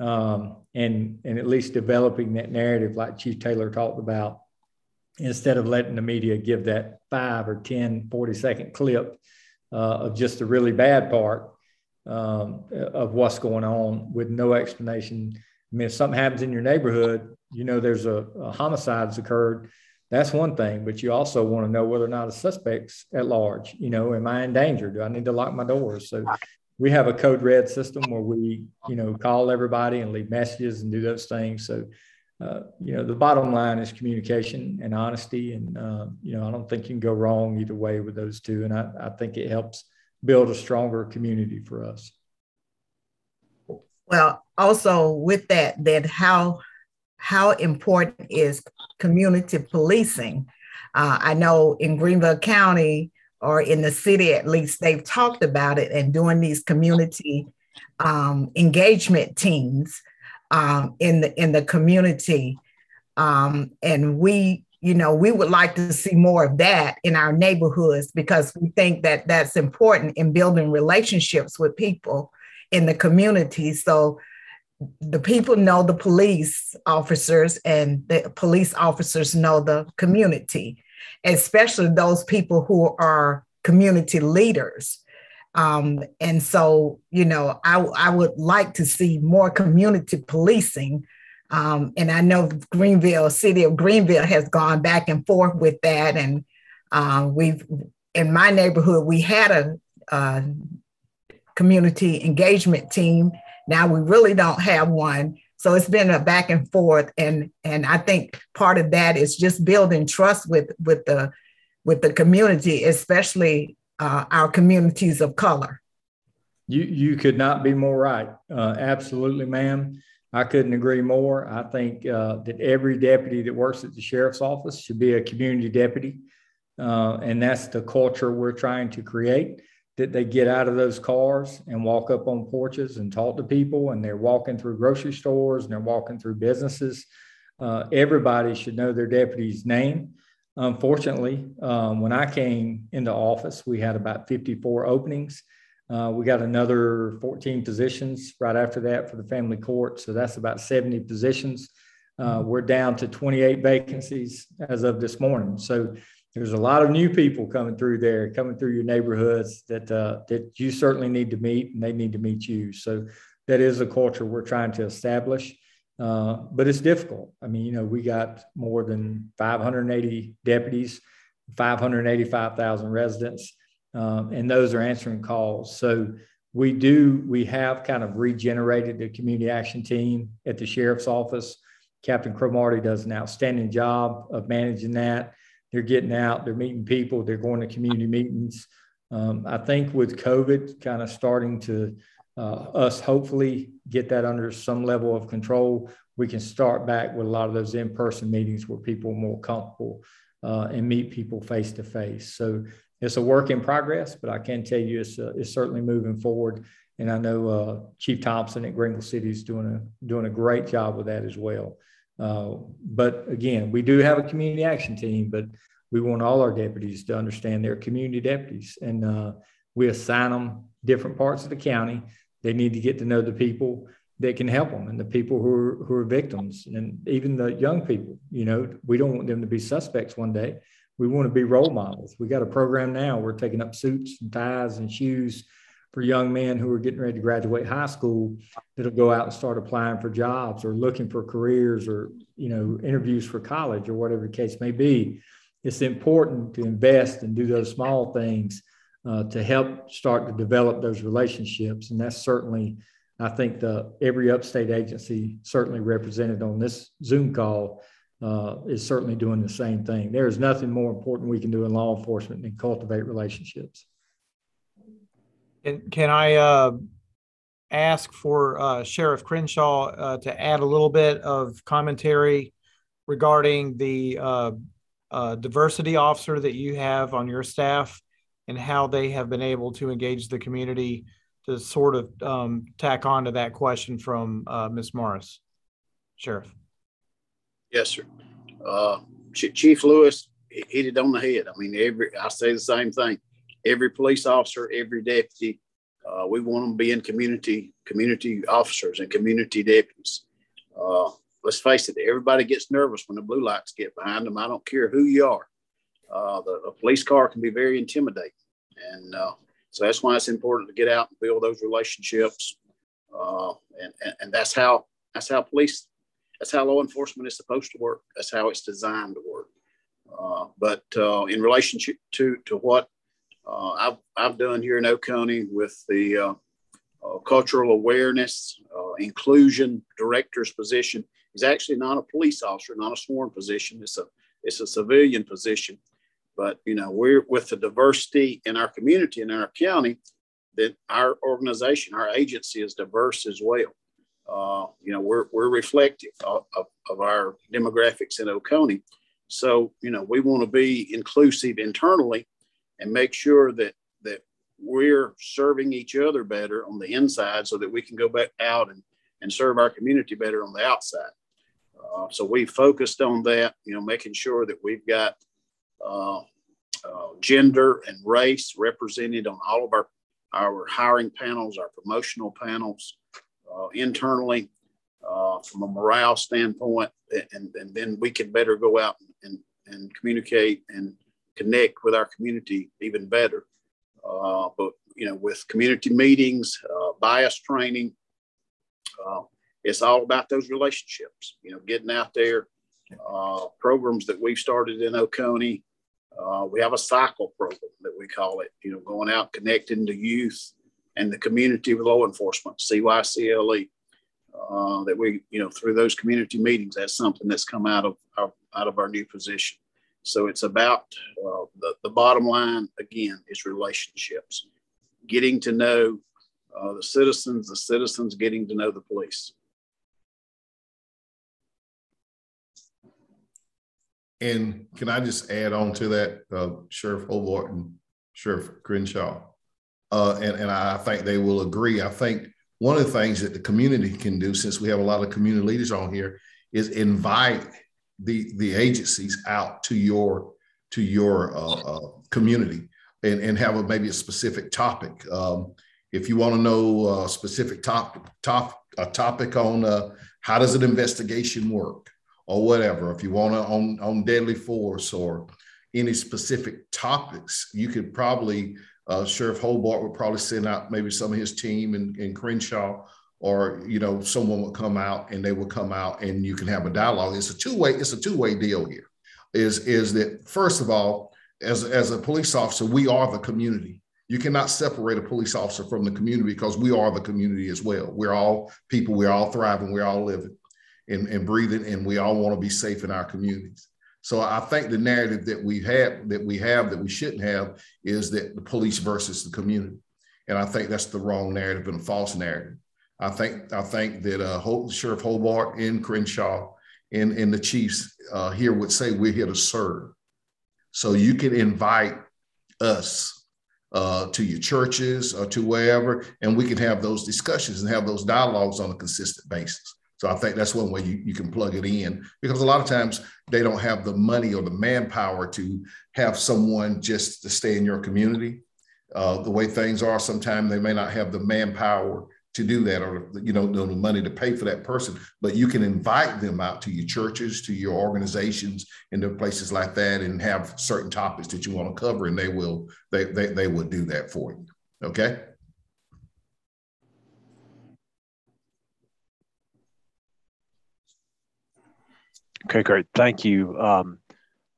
um, and, and at least developing that narrative like Chief Taylor talked about, instead of letting the media give that five or ten, forty second clip Uh, of just the really bad part um, of what's going on with no explanation. I mean, if something happens in your neighborhood, you know, there's a, a homicide's occurred. That's one thing, but you also want to know whether or not a suspect's at large. You know, am I in danger? Do I need to lock my doors? So we have a code red system where we, you know, call everybody and leave messages and do those things. So, uh, you know, the bottom line is communication and honesty. And, uh, you know, I don't think you can go wrong either way with those two. And I, I think it helps build a stronger community for us. Well, also with that, that how, how important is community policing? Uh, I know in Greenville County, or in the city at least, they've talked about it and doing these community um, engagement teams Um, in the in the community, um, and we, you know, we would like to see more of that in our neighborhoods, because we think that that's important in building relationships with people in the community. So the people know the police officers, and the police officers know the community, especially those people who are community leaders. Um, and so, you know, I, I would like to see more community policing. Um, and I know Greenville, city of Greenville, has gone back and forth with that. And uh, we've, in my neighborhood, we had a, a community engagement team. Now we really don't have one. So it's been a back and forth. And, and I think part of that is just building trust with, with the, with the community, especially Uh, our communities of color. You you could not be more right. Uh, absolutely, ma'am. I couldn't agree more. I think uh, that every deputy that works at the sheriff's office should be a community deputy. Uh, and that's the culture we're trying to create, that they get out of those cars and walk up on porches and talk to people, and they're walking through grocery stores and they're walking through businesses. Uh, everybody should know their deputy's name. Unfortunately, um, when I came into office, we had about fifty-four openings. Uh, we got another fourteen positions right after that for the family court. So that's about seventy positions. Uh, we're down to twenty-eight vacancies as of this morning. So there's a lot of new people coming through there, coming through your neighborhoods that uh, that you certainly need to meet, and they need to meet you. So that is a culture we're trying to establish, uh, but it's difficult. I mean, you know, we got more than five hundred eighty deputies, five hundred eighty-five thousand residents, um, and those are answering calls. So we do, we have kind of regenerated the community action team at the sheriff's office. Captain Cromartie does an outstanding job of managing that. They're getting out, they're meeting people, they're going to community meetings. Um, I think with COVID kind of starting to uh, us hopefully get that under some level of control, we can start back with a lot of those in-person meetings where people are more comfortable uh, and meet people face-to-face. So it's a work in progress, but I can tell you it's, uh, it's certainly moving forward. And I know uh, Chief Thompson at Greenville City is doing a, doing a great job with that as well. Uh, but again, we do have a community action team, but we want all our deputies to understand they're community deputies, and uh, we assign them different parts of the county. They need to get to know the people that can help them and the people who are, who are victims, and even the young people. You know, we don't want them to be suspects one day. We want to be role models. We got a program now. We're taking up suits and ties and shoes for young men who are getting ready to graduate high school that'll go out and start applying for jobs or looking for careers or, you know, interviews for college or whatever the case may be. It's important to invest and do those small things uh, to help start to develop those relationships. And that's certainly, I think, the every upstate agency certainly represented on this Zoom call uh, is certainly doing the same thing. There is nothing more important we can do in law enforcement than cultivate relationships. Can I uh, ask for uh, Sheriff Crenshaw uh, to add a little bit of commentary regarding the uh, uh, diversity officer that you have on your staff and how they have been able to engage the community to sort of um, tack on to that question from uh, Miz Morris? Sheriff. Yes, sir. Uh, Ch- Chief Lewis hit it on the head. I mean, every I say the same thing. Every police officer, every deputy, uh, we want them being community community officers and community deputies. Uh, let's face it, everybody gets nervous when the blue lights get behind them. I don't care who you are. Uh, the a police car can be very intimidating. And uh, so that's why it's important to get out and build those relationships. Uh, and, and, and that's how that's how police, that's how law enforcement is supposed to work. That's how it's designed to work. Uh, but uh, in relationship to, to what Uh, I've, I've done here in Oak County with the uh, uh, cultural awareness, uh, inclusion director's position is actually not a police officer, not a sworn position. It's a, it's a civilian position, but you know, we're with the diversity in our community and in our county that our organization, our agency is diverse as well. Uh, you know, we're, we're reflective of, of, of our demographics in Oak County. So, you know, we want to be inclusive internally and make sure that that we're serving each other better on the inside so that we can go back out and, and serve our community better on the outside. Uh, so we focused on that, you know, making sure that we've got uh, uh, gender and race represented on all of our, our hiring panels, our promotional panels, uh, internally uh, from a morale standpoint, and, and then we can better go out and, and communicate and connect with our community even better. Uh, but, you know, with community meetings, uh, bias training, uh, it's all about those relationships, you know, getting out there, uh, programs that we've started in Oak County. Uh, we have a cycle program that we call it, you know, going out, connecting the youth and the community with law enforcement, C Y C L E, uh, that we, you know, through those community meetings, that's something that's come out of our, out of our new position. So it's about uh, the, the bottom line, again, is relationships, getting to know uh, the citizens, the citizens getting to know the police. And can I just add on to that, uh, Sheriff Hobart and Sheriff Crenshaw? Uh, and, and I think they will agree. I think one of the things that the community can do, since we have a lot of community leaders on here, is invite the, the agencies out to your, to your uh, uh, community and, and have a, maybe a specific topic. Um, if you want to know a specific top, top, a topic on uh, how does an investigation work or whatever, if you want to on, on deadly force or any specific topics, you could probably... Uh, Sheriff Hobart would probably send out maybe some of his team and, and Crenshaw, or, you know, someone would come out and they would come out and you can have a dialogue. It's a two-way, it's a two-way deal here. Is, is that, first of all, as, as a police officer, we are the community. You cannot separate a police officer from the community because we are the community as well. We're all people, we're all thriving, we're all living and, and breathing, and we all want to be safe in our communities. So I think the narrative that we have, that we have, that we shouldn't have, is that the police versus the community, and I think that's the wrong narrative and a false narrative. I think I think that uh, Sheriff Hobart and Crenshaw and, and the chiefs uh, here would say we're here to serve. So you can invite us uh, to your churches or to wherever, and we can have those discussions and have those dialogues on a consistent basis. So I think that's one way you, you can plug it in, because a lot of times they don't have the money or the manpower to have someone just to stay in your community. Uh, the way things are, sometimes they may not have the manpower to do that, or, you know, the money to pay for that person, but you can invite them out to your churches, to your organizations, and to places like that, and have certain topics that you want to cover, and they will, they, they, they will do that for you. Okay. Okay, great. Thank you. Um,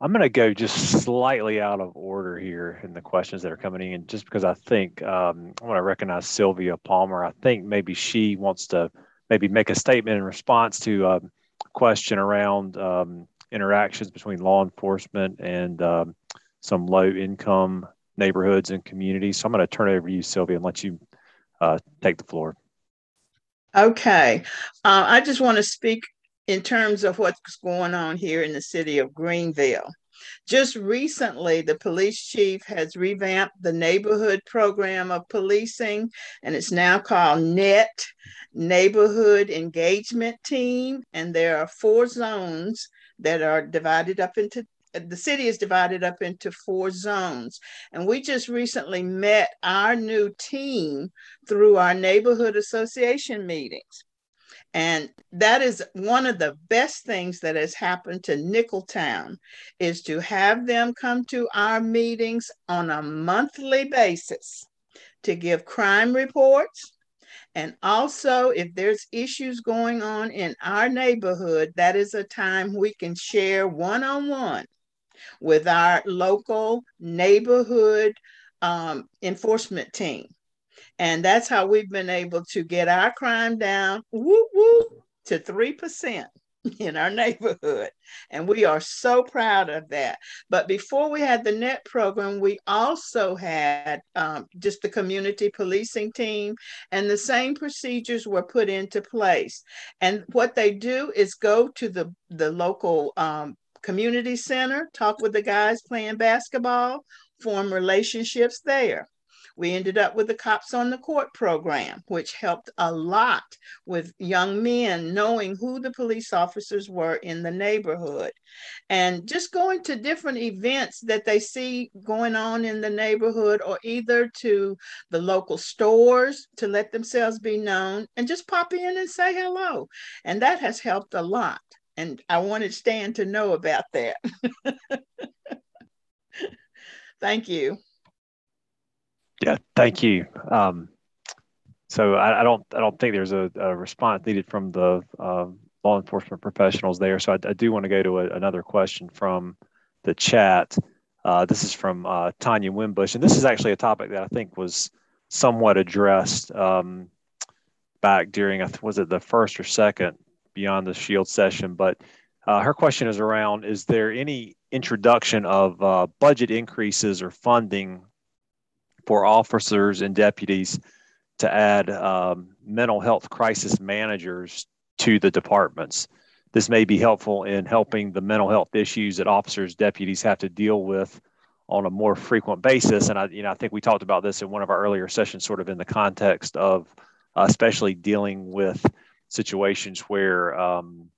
I'm going to go just slightly out of order here in the questions that are coming in, just because I think um, I want to recognize Sylvia Palmer. I think maybe she wants to maybe make a statement in response to a question around um, interactions between law enforcement and um, some low-income neighborhoods and communities. So I'm going to turn it over to you, Sylvia, and let you uh, take the floor. Okay. Uh, I just want to speak in terms of what's going on here in the city of Greenville. Just recently, the police chief has revamped the neighborhood program of policing, and it's now called N E T, Neighborhood Engagement Team. And there are four zones that are divided up into, the city is divided up into four zones. And we just recently met our new team through our neighborhood association meetings. And that is one of the best things that has happened to Nickeltown, is to have them come to our meetings on a monthly basis to give crime reports. And also, if there's issues going on in our neighborhood, that is a time we can share one-on-one with our local neighborhood um, enforcement team. And that's how we've been able to get our crime down whoop, whoop, to three percent in our neighborhood. And we are so proud of that. But before we had the N E T program, we also had um, just the community policing team, and the same procedures were put into place. And what they do is go to the, the local um, community center, talk with the guys playing basketball, form relationships there. We ended up with the Cops on the Court program, which helped a lot with young men knowing who the police officers were in the neighborhood. And just going to different events that they see going on in the neighborhood, or either to the local stores to let themselves be known, and just pop in and say hello. And that has helped a lot. And I wanted Stan to know about that. Thank you. Yeah, thank you. Um, so I, I don't, I don't think there's a, a response needed from the uh, law enforcement professionals there. So I, I do want to go to a, another question from the chat. Uh, this is from uh, Tanya Wimbush, and this is actually a topic that I think was somewhat addressed um, back during, was it the first or second Beyond the Shield session? But uh, her question is around: is there any introduction of uh, budget increases or funding for officers and deputies to add um, mental health crisis managers to the departments? this may be helpful in helping the mental health issues that officers, deputies have to deal with on a more frequent basis. And I, you know, I think we talked about this in one of our earlier sessions, sort of in the context of uh, especially dealing with situations where um,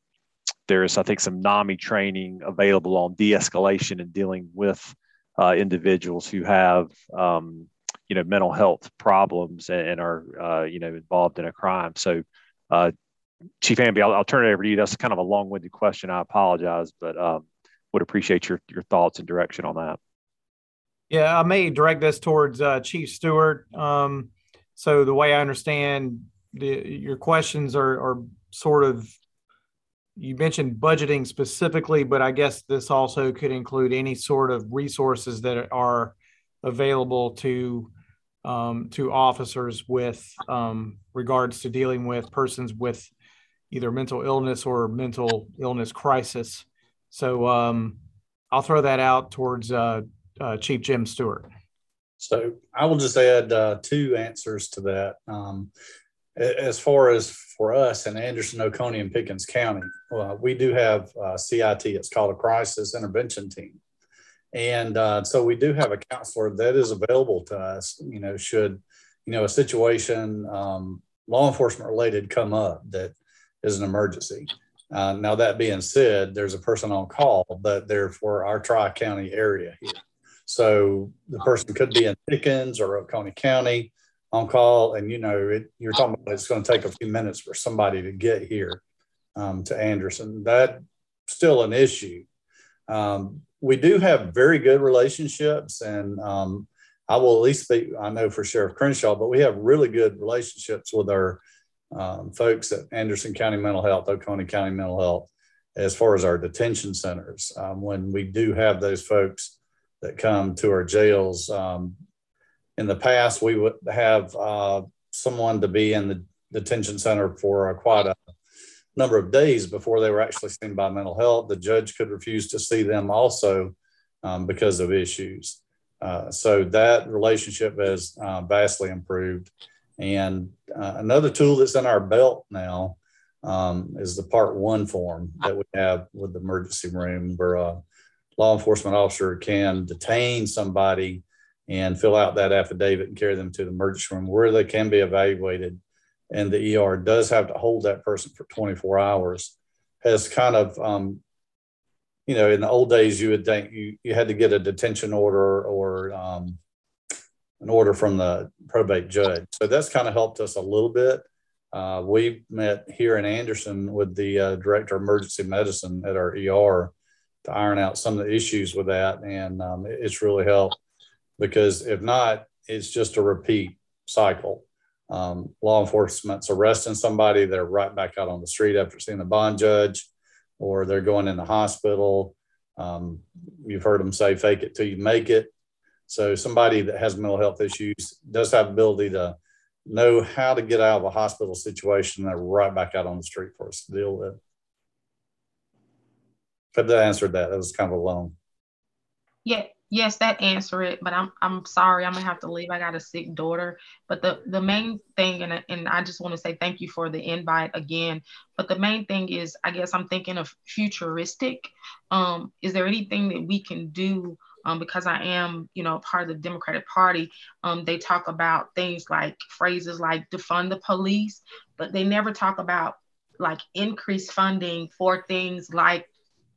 there is, I think, some NAMI training available on de-escalation and dealing with uh, individuals who have, um, you know, mental health problems and, and are, uh, you know, involved in a crime. So, uh, Chief Hamby, I'll, I'll turn it over to you. That's kind of a long-winded question. I apologize, but um, would appreciate your your thoughts and direction on that. Yeah, I may direct this towards uh, Chief Stewart. Um, so the way I understand the, your questions are, are sort of, you mentioned budgeting specifically, but I guess this also could include any sort of resources that are available to um, to officers with um, regards to dealing with persons with either mental illness or mental illness crisis. So um, I'll throw that out towards uh, uh, Chief Jim Stewart. So I will just add uh, two answers to that. Um, As far as for us in Anderson, Oconee, and Pickens County, uh, we do have uh, C I T. It's called a Crisis Intervention Team. And uh, so we do have a counselor that is available to us, you know, should, you know, a situation um, law enforcement related come up that is an emergency. Uh, now, that being said, there's a person on call, but they're for our Tri-County area here. So the person could be in Pickens or Oconee County on call, and you know it, you're talking about it's going to take a few minutes for somebody to get here um, to Anderson. That's still an issue. Um, we do have very good relationships, and um, I will at least speak, I know for Sheriff Crenshaw, but we have really good relationships with our um, folks at Anderson County Mental Health, Oconee County Mental Health, as far as our detention centers. Um, when we do have those folks that come to our jails, um, in the past, we would have uh, someone to be in the detention center for quite a number of days before they were actually seen by mental health. The judge could refuse to see them also um, because of issues. Uh, so that relationship has uh, vastly improved. And uh, another tool that's in our belt now um, is the part one form that we have with the emergency room, where a law enforcement officer can detain somebody and fill out that affidavit and carry them to the emergency room where they can be evaluated. And the E R does have to hold that person for twenty-four hours. Has kind of, um, you know, in the old days, you would think you, you had to get a detention order or um, an order from the probate judge. So that's kind of helped us a little bit. Uh, we met here in Anderson with the uh, director of emergency medicine at our E R to iron out some of the issues with that. And um, it's really helped. Because if not, it's just a repeat cycle. Um, law enforcement's arresting somebody, they're right back out on the street after seeing a bond judge, or they're going in the hospital. Um, you've heard them say, fake it till you make it. So somebody that has mental health issues does have the ability to know how to get out of a hospital situation. They're right back out on the street for us to deal with. Hope that answered that. That was kind of a long. Yeah. Yes, that answer it, but I'm I'm sorry, I'm gonna have to leave. I got a sick daughter. But the, the main thing, and, and I just want to say thank you for the invite again. But the main thing is, I guess I'm thinking of futuristic. Um, is there anything that we can do? Um, because I am, you know, part of the Democratic Party. Um, they talk about things like phrases like defund the police, but they never talk about like increased funding for things like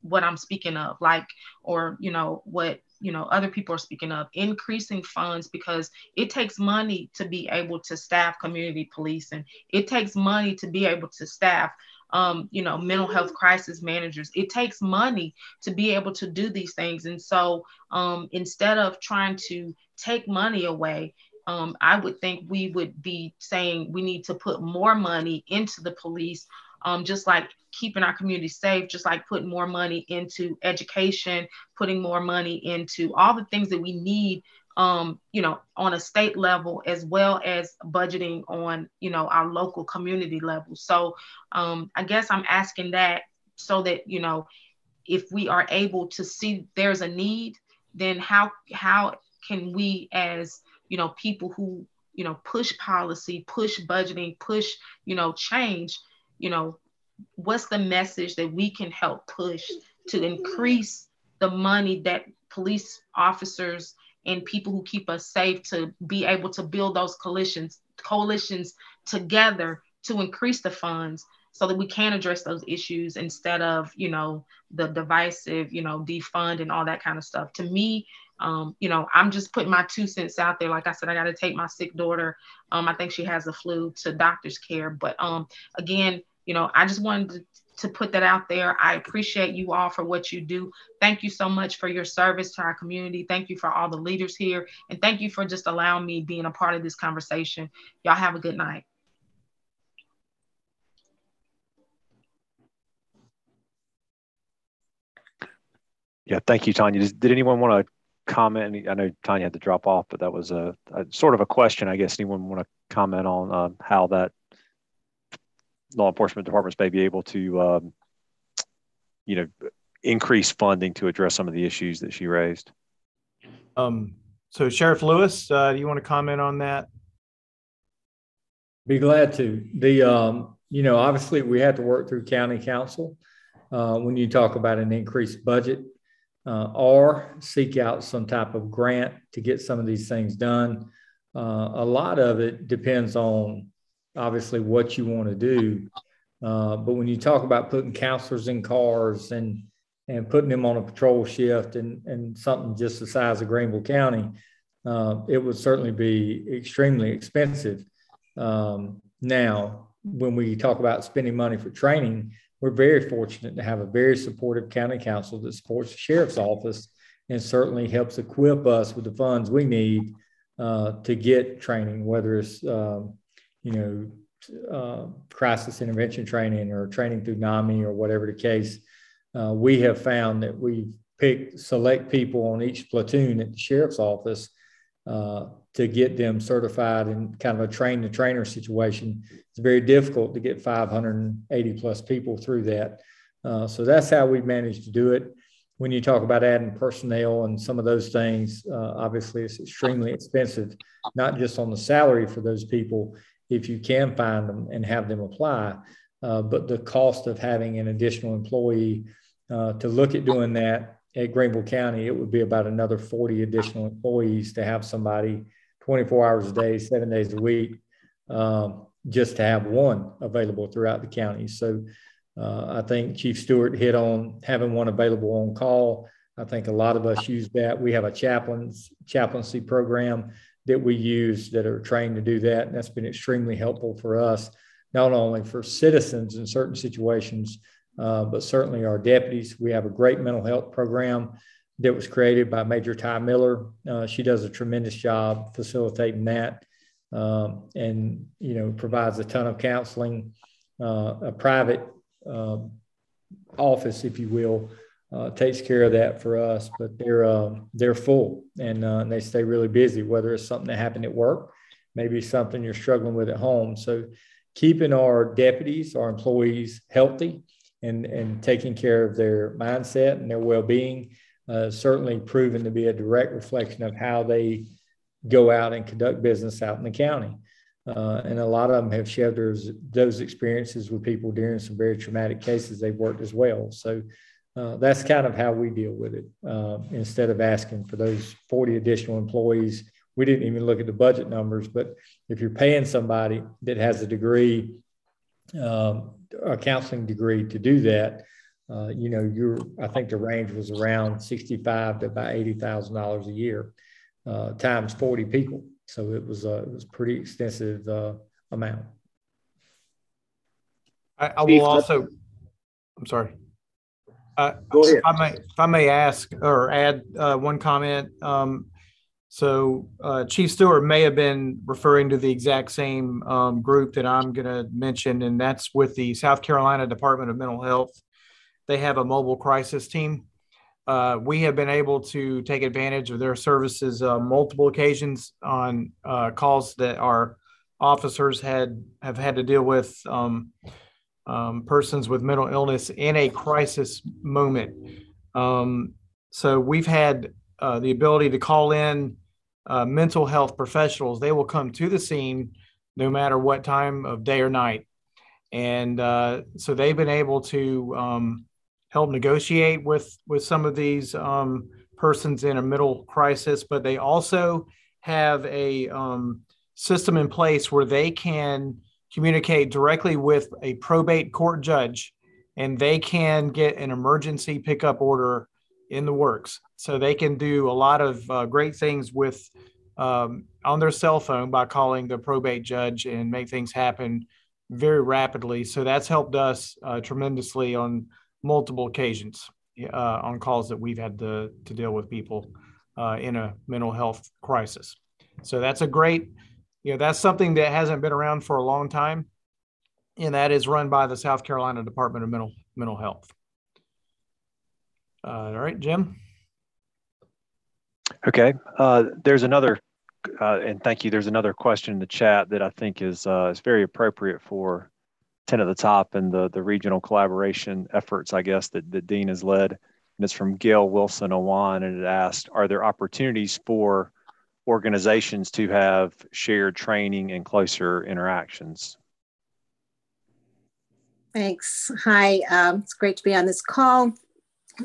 what I'm speaking of, like, or, you know, what, you know, other people are speaking of, increasing funds, because it takes money to be able to staff community policing. It takes money to be able to staff, um, you know, mental health crisis managers. It takes money to be able to do these things. And so um, instead of trying to take money away, um, I would think we would be saying we need to put more money into the police, um, just like keeping our community safe, just like putting more money into education, putting more money into all the things that we need, um, you know, on a state level, as well as budgeting on, you know, our local community level. So um, I guess I'm asking that so that, you know, if we are able to see there's a need, then how how can we as, you know, people who, you know, push policy, push budgeting, push, you know, change, you know, what's the message that we can help push to increase the money that police officers and people who keep us safe, to be able to build those coalitions, coalitions together to increase the funds so that we can address those issues instead of, you know, the divisive, you know, defund and all that kind of stuff. To me, um, you know, I'm just putting my two cents out there. Like I said, I got to take my sick daughter. Um, I think she has a flu, to doctor's care. But um, again, you know, I just wanted to to put that out there. I appreciate you all for what you do. Thank you so much for your service to our community. Thank you for all the leaders here. And thank you for just allowing me being a part of this conversation. Y'all have a good night. Yeah, thank you, Tanya. Did anyone want to comment? I know Tanya had to drop off, but that was a, a sort of a question, I guess. Anyone want to comment on uh, how that law enforcement departments may be able to, um, you know, increase funding to address some of the issues that she raised? Um, so Sheriff Lewis, uh, do you want to comment on that? Be glad to. The, um, you know, obviously we have to work through county council uh, when you talk about an increased budget uh, or seek out some type of grant to get some of these things done. Uh, a lot of it depends on obviously what you want to do. Uh, but when you talk about putting counselors in cars and, and putting them on a patrol shift and, and something just the size of Greenville County, uh, it would certainly be extremely expensive. Um, now, when we talk about spending money for training, we're very fortunate to have a very supportive county council that supports the sheriff's office and certainly helps equip us with the funds we need uh, to get training, whether it's um, you know, uh, crisis intervention training or training through NAMI or whatever the case. Uh, we have found that we pick select people on each platoon at the sheriff's office uh, to get them certified in kind of a train the trainer situation. It's very difficult to get five hundred eighty plus people through that. Uh, so that's how we've managed to do it. When you talk about adding personnel and some of those things, uh, obviously it's extremely expensive, not just on the salary for those people, if you can find them and have them apply, uh, but the cost of having an additional employee uh, to look at doing that at Greenville County, it would be about another forty additional employees to have somebody twenty-four hours a day, seven days a week, um, just to have one available throughout the county. So uh, I think Chief Stewart hit on having one available on call. I think a lot of us use that. We have a chaplains, chaplaincy program that we use that are trained to do that. And that's been extremely helpful for us, not only for citizens in certain situations, uh, but certainly our deputies. We have a great mental health program that was created by Major Ty Miller. Uh, she does a tremendous job facilitating that um, and, you know, provides a ton of counseling, uh, a private uh, office, if you will, Uh, takes care of that for us, but they're uh, they're full and, uh, and they stay really busy, whether it's something that happened at work, maybe something you're struggling with at home. So keeping our deputies, our employees healthy and, and taking care of their mindset and their well-being uh, certainly proven to be a direct reflection of how they go out and conduct business out in the county. Uh, and a lot of them have shared those, those experiences with people during some very traumatic cases they've worked as well. So Uh, that's kind of how we deal with it. Uh, instead of asking for those forty additional employees, we didn't even look at the budget numbers, but if you're paying somebody that has a degree, um, a counseling degree to do that, uh, you know, you're, I think the range was around sixty-five thousand dollars to about eighty thousand dollars a year uh, times forty people. So it was a, it was pretty extensive uh, amount. I, I will also, I'm sorry. Uh, Go ahead. If I may, if I may ask or add uh, one comment. Um, so uh, Chief Stewart may have been referring to the exact same um, group that I'm going to mention, and that's with the South Carolina Department of Mental Health. They have a mobile crisis team. Uh, we have been able to take advantage of their services uh, multiple occasions on uh, calls that our officers had have had to deal with um Um, persons with mental illness in a crisis moment. Um, so we've had uh, the ability to call in uh, mental health professionals. They will come to the scene no matter what time of day or night. And uh, so they've been able to um, help negotiate with, with some of these um, persons in a middle crisis, but they also have a um, system in place where they can communicate directly with a probate court judge, and they can get an emergency pickup order in the works. So they can do a lot of uh, great things with um, on their cell phone by calling the probate judge and make things happen very rapidly. So that's helped us uh, tremendously on multiple occasions uh, on calls that we've had to, to deal with people uh, in a mental health crisis. So that's a great, you know, that's something that hasn't been around for a long time. And that is run by the South Carolina Department of Mental, Mental Health. Uh, all right, Jim. Okay, uh, there's another, uh, and thank you, there's another question in the chat that I think is uh, is very appropriate for ten at the Top and the, the regional collaboration efforts, I guess, that, that Dean has led. And it's from Gail Wilson Owan, and it asked, are there opportunities for organizations to have shared training and closer interactions? Thanks. Hi, um, it's great to be on this call.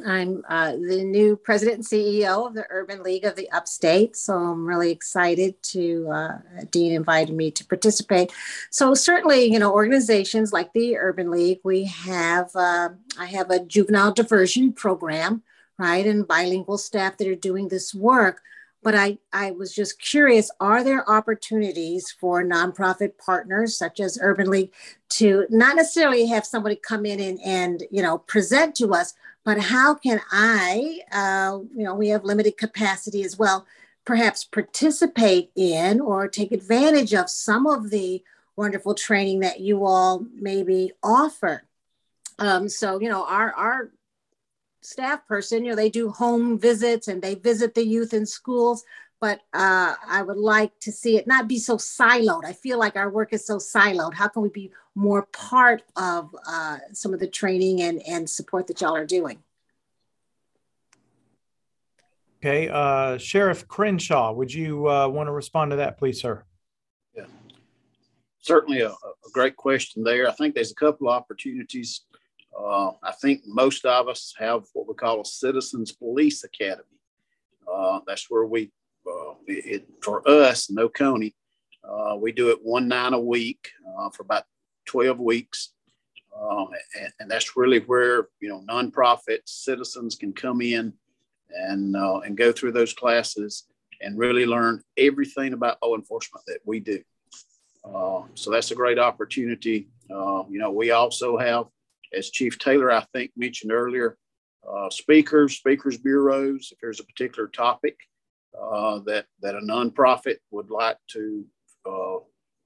I'm uh, the new president and C E O of the Urban League of the Upstate, so I'm really excited to, uh, Dean invited me to participate. So certainly, you know, organizations like the Urban League, we have, uh, I have a juvenile diversion program, right, and bilingual staff that are doing this work. But I, I was just curious, are there opportunities for nonprofit partners such as Urban League to not necessarily have somebody come in and, and you know, present to us, but how can I, uh, you know, we have limited capacity as well, perhaps participate in or take advantage of some of the wonderful training that you all maybe offer. Um, so, you know, our, our, staff person, you know, they do home visits and they visit the youth in schools, but uh, I would like to see it not be so siloed. I feel like our work is so siloed. How can we be more part of uh, some of the training and, and support that y'all are doing? Okay, uh, Sheriff Crenshaw, would you uh, want to respond to that, please, sir? Yeah, certainly a, a great question there. I think there's a couple of opportunities. Uh, I think most of us have what we call a Citizens Police Academy. Uh, that's where we, uh, it, for us, in Oconee County, uh, we do it one night a week uh, for about twelve weeks. Uh, and, and that's really where, you know, nonprofits, citizens can come in and, uh, and go through those classes and really learn everything about law enforcement that we do. Uh, so that's a great opportunity. Uh, you know, we also have, as Chief Taylor, I think, mentioned earlier, uh, speakers, speakers bureaus, if there's a particular topic uh, that, that a nonprofit would like to, uh,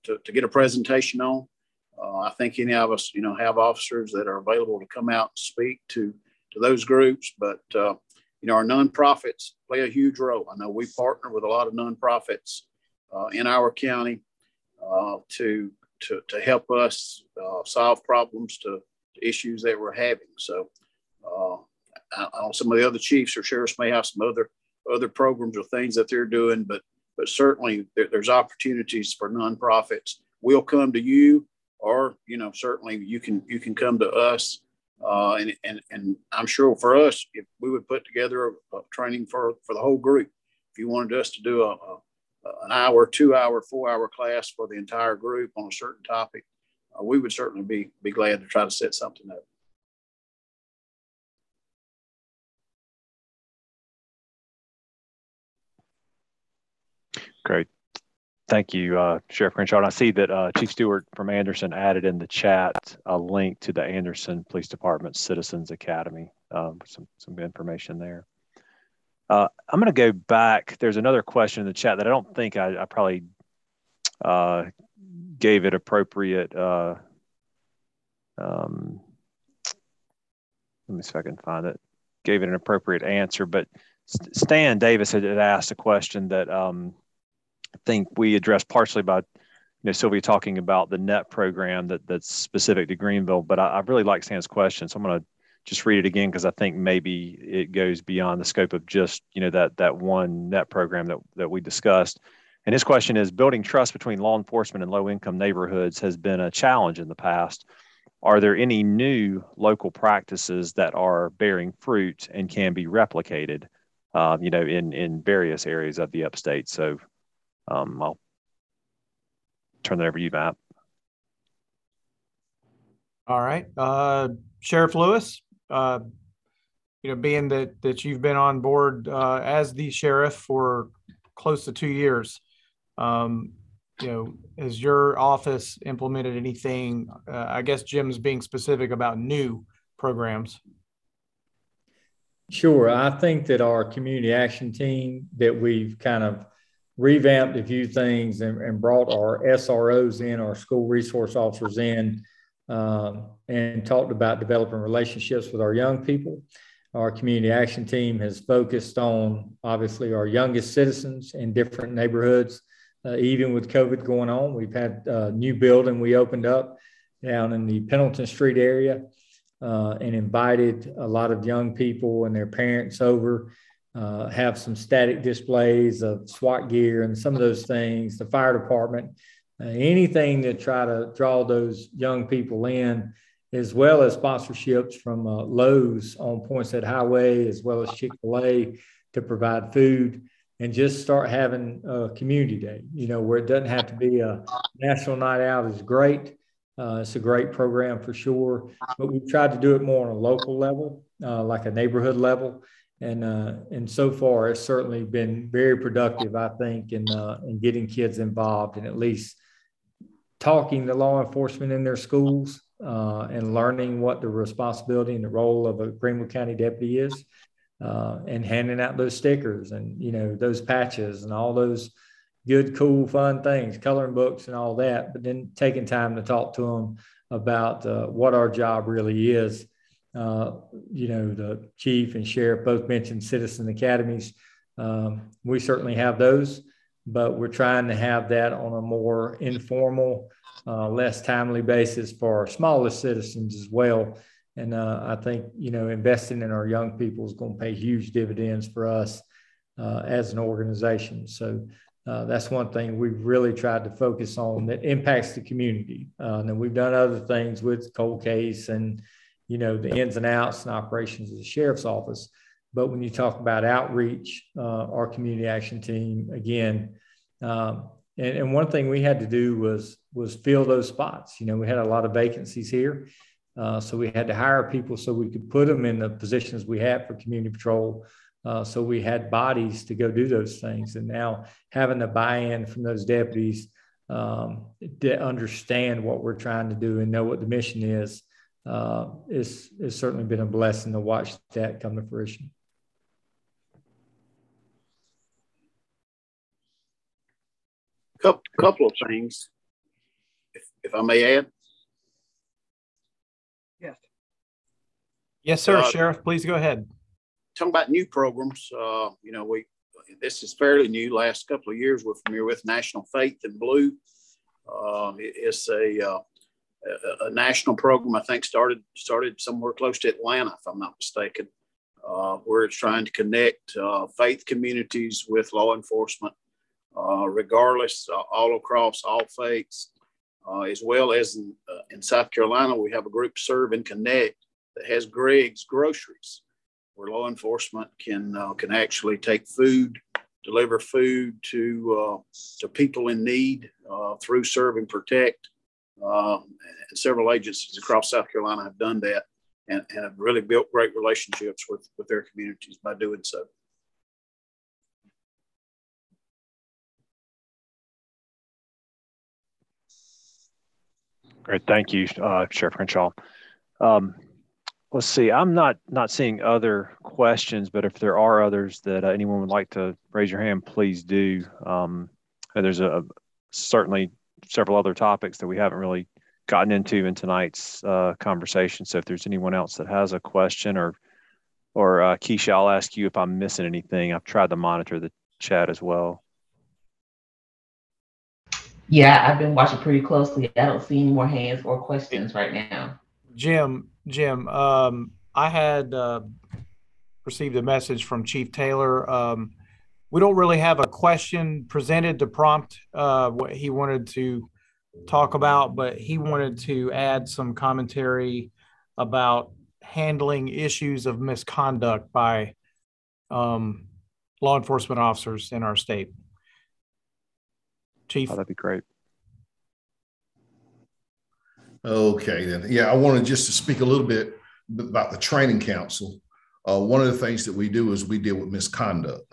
to, to get a presentation on. Uh, I think any of us, you know, have officers that are available to come out and speak to, to those groups. But, uh, you know, our nonprofits play a huge role. I know we partner with a lot of nonprofits uh, in our county uh, to, to, to help us uh, solve problems to issues that we're having. So uh, I, I know some of the other chiefs or sheriffs may have some other other programs or things that they're doing, but but certainly there, there's opportunities for nonprofits. We'll come to you, or you know, certainly you can you can come to us, uh, and and and I'm sure for us, if we would put together a, a training for for the whole group. If you wanted us to do a, a an hour, two hour, four hour class for the entire group on a certain topic, Uh, we would certainly be, be glad to try to set something up. Great. Thank you, uh, Sheriff Crenshaw. And I see that uh, Chief Stewart from Anderson added in the chat a link to the Anderson Police Department Citizens Academy, um, some, some information there. Uh, I'm going to go back. There's another question in the chat that I don't think I, I probably uh, gave it appropriate, uh, um, let me see if I can find it, gave it an appropriate answer, but Stan Davis had, had asked a question that um, I think we addressed partially by, you know, Sylvia talking about the NET program that, that's specific to Greenville, but I, I really like Stan's question, so I'm going to just read it again because I think maybe it goes beyond the scope of just, you know, that, that one NET program that, that we discussed. And his question is, building trust between law enforcement and low-income neighborhoods has been a challenge in the past. Are there any new local practices that are bearing fruit and can be replicated, uh, you know, in, in various areas of the upstate? So um, I'll turn that over to you, Matt. All right. Uh, Sheriff Lewis, uh, you know, being that, that you've been on board uh, as the sheriff for close to two years, um, you know, has your office implemented anything? Uh, I guess Jim's being specific about new programs. Sure. I think that our community action team that we've kind of revamped a few things and, and brought our S R Os in, our school resource officers in, uh, and talked about developing relationships with our young people. Our community action team has focused on, obviously, our youngest citizens in different neighborhoods. Uh, even with COVID going on, we've had a new building we opened up down in the Pendleton Street area uh, and invited a lot of young people and their parents over, uh, have some static displays of SWAT gear and some of those things, the fire department, uh, anything to try to draw those young people in, as well as sponsorships from uh, Lowe's on Poinsett Highway, as well as Chick-fil-A to provide food. And just start having a community day, you know, where it doesn't have to be a national night out is great. Uh, it's a great program for sure, but we've tried to do it more on a local level, uh, like a neighborhood level. And uh, and so far, it's certainly been very productive, I think, in, uh, in getting kids involved and at least talking to law enforcement in their schools uh, and learning what the responsibility and the role of a Greenville County deputy is. Uh, and handing out those stickers and, you know, those patches and all those good, cool, fun things, coloring books and all that, but then taking time to talk to them about uh, what our job really is. Uh, you know, the chief and sheriff both mentioned citizen academies. Um, we certainly have those, but we're trying to have that on a more informal, uh, less timely basis for our smallest citizens as well. And uh, I think, you know, investing in our young people is going to pay huge dividends for us uh, as an organization. So uh, that's one thing we've really tried to focus on that impacts the community. Uh, and then we've done other things with cold case and, you know, the ins and outs and operations of the sheriff's office. But when you talk about outreach, uh, our community action team, again, um, and, and one thing we had to do was, was fill those spots. You know, we had a lot of vacancies here. Uh, so we had to hire people so we could put them in the positions we had for community patrol. Uh, so we had bodies to go do those things. And now having the buy-in from those deputies um, to understand what we're trying to do and know what the mission is, uh, it's, it's certainly been a blessing to watch that come to fruition. Couple, couple of things, if, if I may add. Yes, sir. Uh, Sheriff, please go ahead. Talking about new programs, uh, you know, we this is fairly new. Last couple of years, we're familiar with National Faith in Blue. Uh, it, it's a, uh, a a national program. I think started started somewhere close to Atlanta, if I'm not mistaken, uh, where it's trying to connect uh, faith communities with law enforcement, uh, regardless, uh, all across all faiths, uh, as well as in, uh, in South Carolina, we have a group, Serve and Connect, that has Greg's Groceries, where law enforcement can uh, can actually take food, deliver food to uh, to people in need uh, through Serve and Protect. Um, and several agencies across South Carolina have done that and, and have really built great relationships with, with their communities by doing so. Great, thank you, uh, Sheriff Crenshaw. Um, Let's see. I'm not not seeing other questions, but if there are others that uh, anyone would like to raise your hand, please do. Um, there's a, certainly several other topics that we haven't really gotten into in tonight's uh, conversation. So if there's anyone else that has a question, or or uh, Keisha, I'll ask you if I'm missing anything. I've tried to monitor the chat as well. Yeah, I've been watching pretty closely. I don't see any more hands or questions right now. Jim. Jim, um, I had uh, received a message from Chief Taylor. Um, we don't really have a question presented to prompt uh, what he wanted to talk about, but he wanted to add some commentary about handling issues of misconduct by um, law enforcement officers in our state. Chief? Oh, that'd be great. Okay, then. Yeah, I wanted just to speak a little bit about the training council. Uh, one of the things that we do is we deal with misconduct.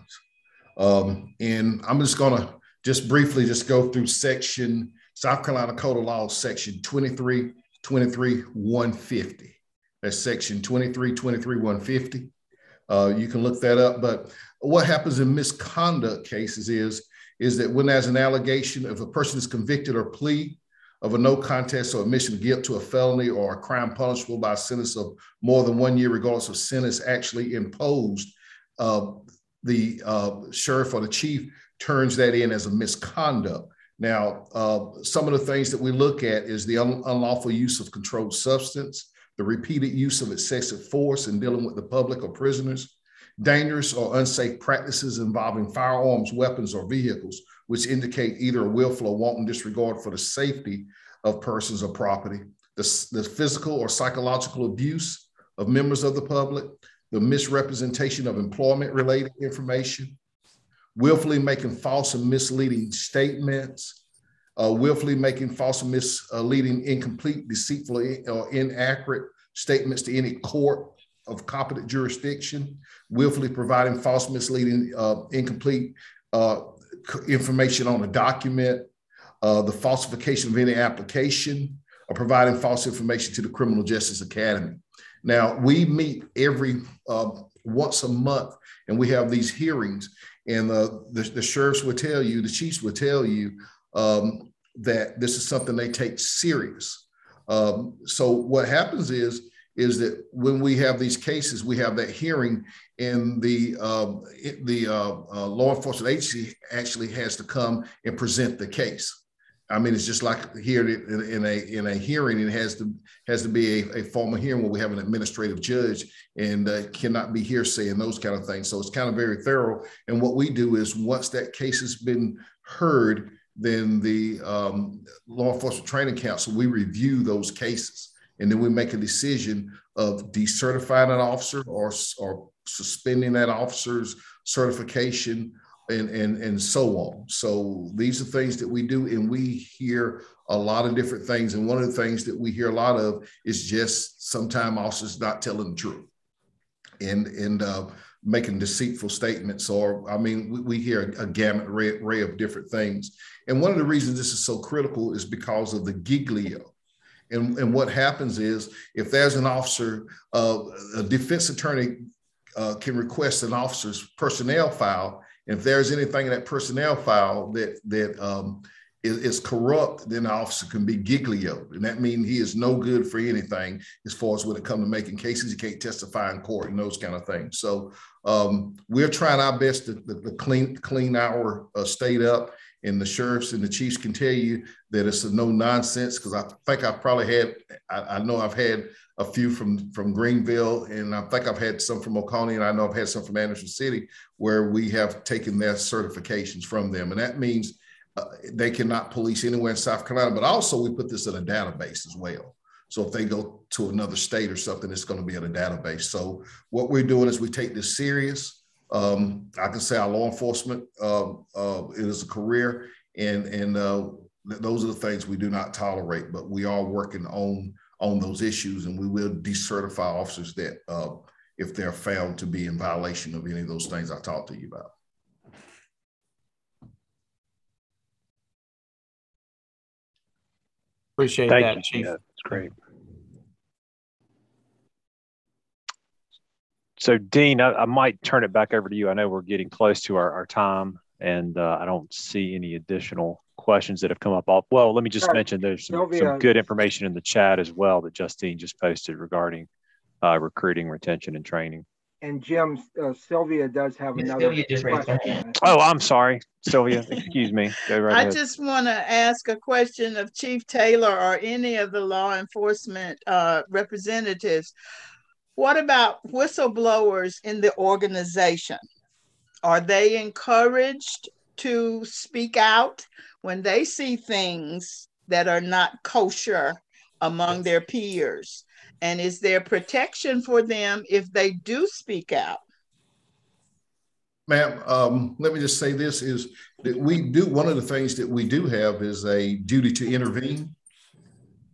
Um, and I'm just going to just briefly just go through section, South Carolina Code of Law, section twenty-three twenty-three one fifty. That's section twenty-three twenty-three one fifty. Uh, you can look that up. But what happens in misconduct cases is, is that when there's an allegation, if a person is convicted or plea of a no contest or admission of guilt to a felony or a crime punishable by a sentence of more than one year, regardless of sentence actually imposed, uh, the uh, sheriff or the chief turns that in as a misconduct. Now, uh, some of the things that we look at is the un unlawful use of controlled substance, the repeated use of excessive force in dealing with the public or prisoners, dangerous or unsafe practices involving firearms, weapons, or vehicles, which indicate either a willful or wanton disregard for the safety of persons or property, the, the physical or psychological abuse of members of the public, the misrepresentation of employment-related information, willfully making false and misleading statements, uh, willfully making false and misleading, incomplete, deceitful, or inaccurate statements to any court of competent jurisdiction, willfully providing false, misleading, uh, incomplete uh, information on a document, uh, the falsification of any application, or providing false information to the Criminal Justice Academy. Now, we meet every uh, once a month, and we have these hearings, and the, the, the sheriffs will tell you, the chiefs will tell you um, that this is something they take serious. Um, so what happens is, is that when we have these cases, we have that hearing, and the uh, it, the uh, uh, law enforcement agency actually has to come and present the case. I mean, it's just like here in, in a in a hearing, it has to has to be a, a formal hearing where we have an administrative judge, and uh, cannot be hearsay and those kind of things. So it's kind of very thorough. And what we do is once that case has been heard, then the um, Law Enforcement Training Council, we review those cases. And then we make a decision of decertifying an officer or, or suspending that officer's certification and, and, and so on. So these are things that we do, and we hear a lot of different things. And one of the things that we hear a lot of is just sometimes officers not telling the truth and, and uh, making deceitful statements, or, I mean, we, we hear a, a gamut array, array of different things. And one of the reasons this is so critical is because of the Giglio. And, and what happens is, if there's an officer, uh, a defense attorney uh, can request an officer's personnel file. And if there's anything in that personnel file that that um, is, is corrupt, then the officer can be Giglioed. And that means he is no good for anything as far as when it comes to making cases. He can't testify in court and those kind of things. So um, we're trying our best to, to, to clean, clean our uh, state up. And the sheriffs and the chiefs can tell you that it's a no nonsense, because I think I've probably had, I, I know I've had a few from, from Greenville, and I think I've had some from Oconee, and I know I've had some from Anderson City, where we have taken their certifications from them. And that means uh, they cannot police anywhere in South Carolina, but also we put this in a database as well. So if they go to another state or something, it's going to be in a database. So what we're doing is we take this serious. Um, I can say our law enforcement uh, uh, it is a career, and and uh, those are the things we do not tolerate. But we are working on on those issues, and we will decertify officers that uh, if they're found to be in violation of any of those things I talked to you about. Appreciate Thank that, you. Chief. Yeah, that's great. So, Dean, I, I might turn it back over to you. I know we're getting close to our, our time, and uh, I don't see any additional questions that have come up. All, well, let me just mention there's some, some good information in the chat as well that Justine just posted regarding uh, recruiting, retention, and training. And Jim, uh, Sylvia does have another Sylvia just question. Oh, I'm sorry, Sylvia. Excuse me. Go right I ahead. Just want to ask a question of Chief Taylor or any of the law enforcement uh, representatives. What about whistleblowers in the organization? Are they encouraged to speak out when they see things that are not kosher among their peers? And is there protection for them if they do speak out? Ma'am, um, let me just say this is that we do, one of the things that we do have is a duty to intervene.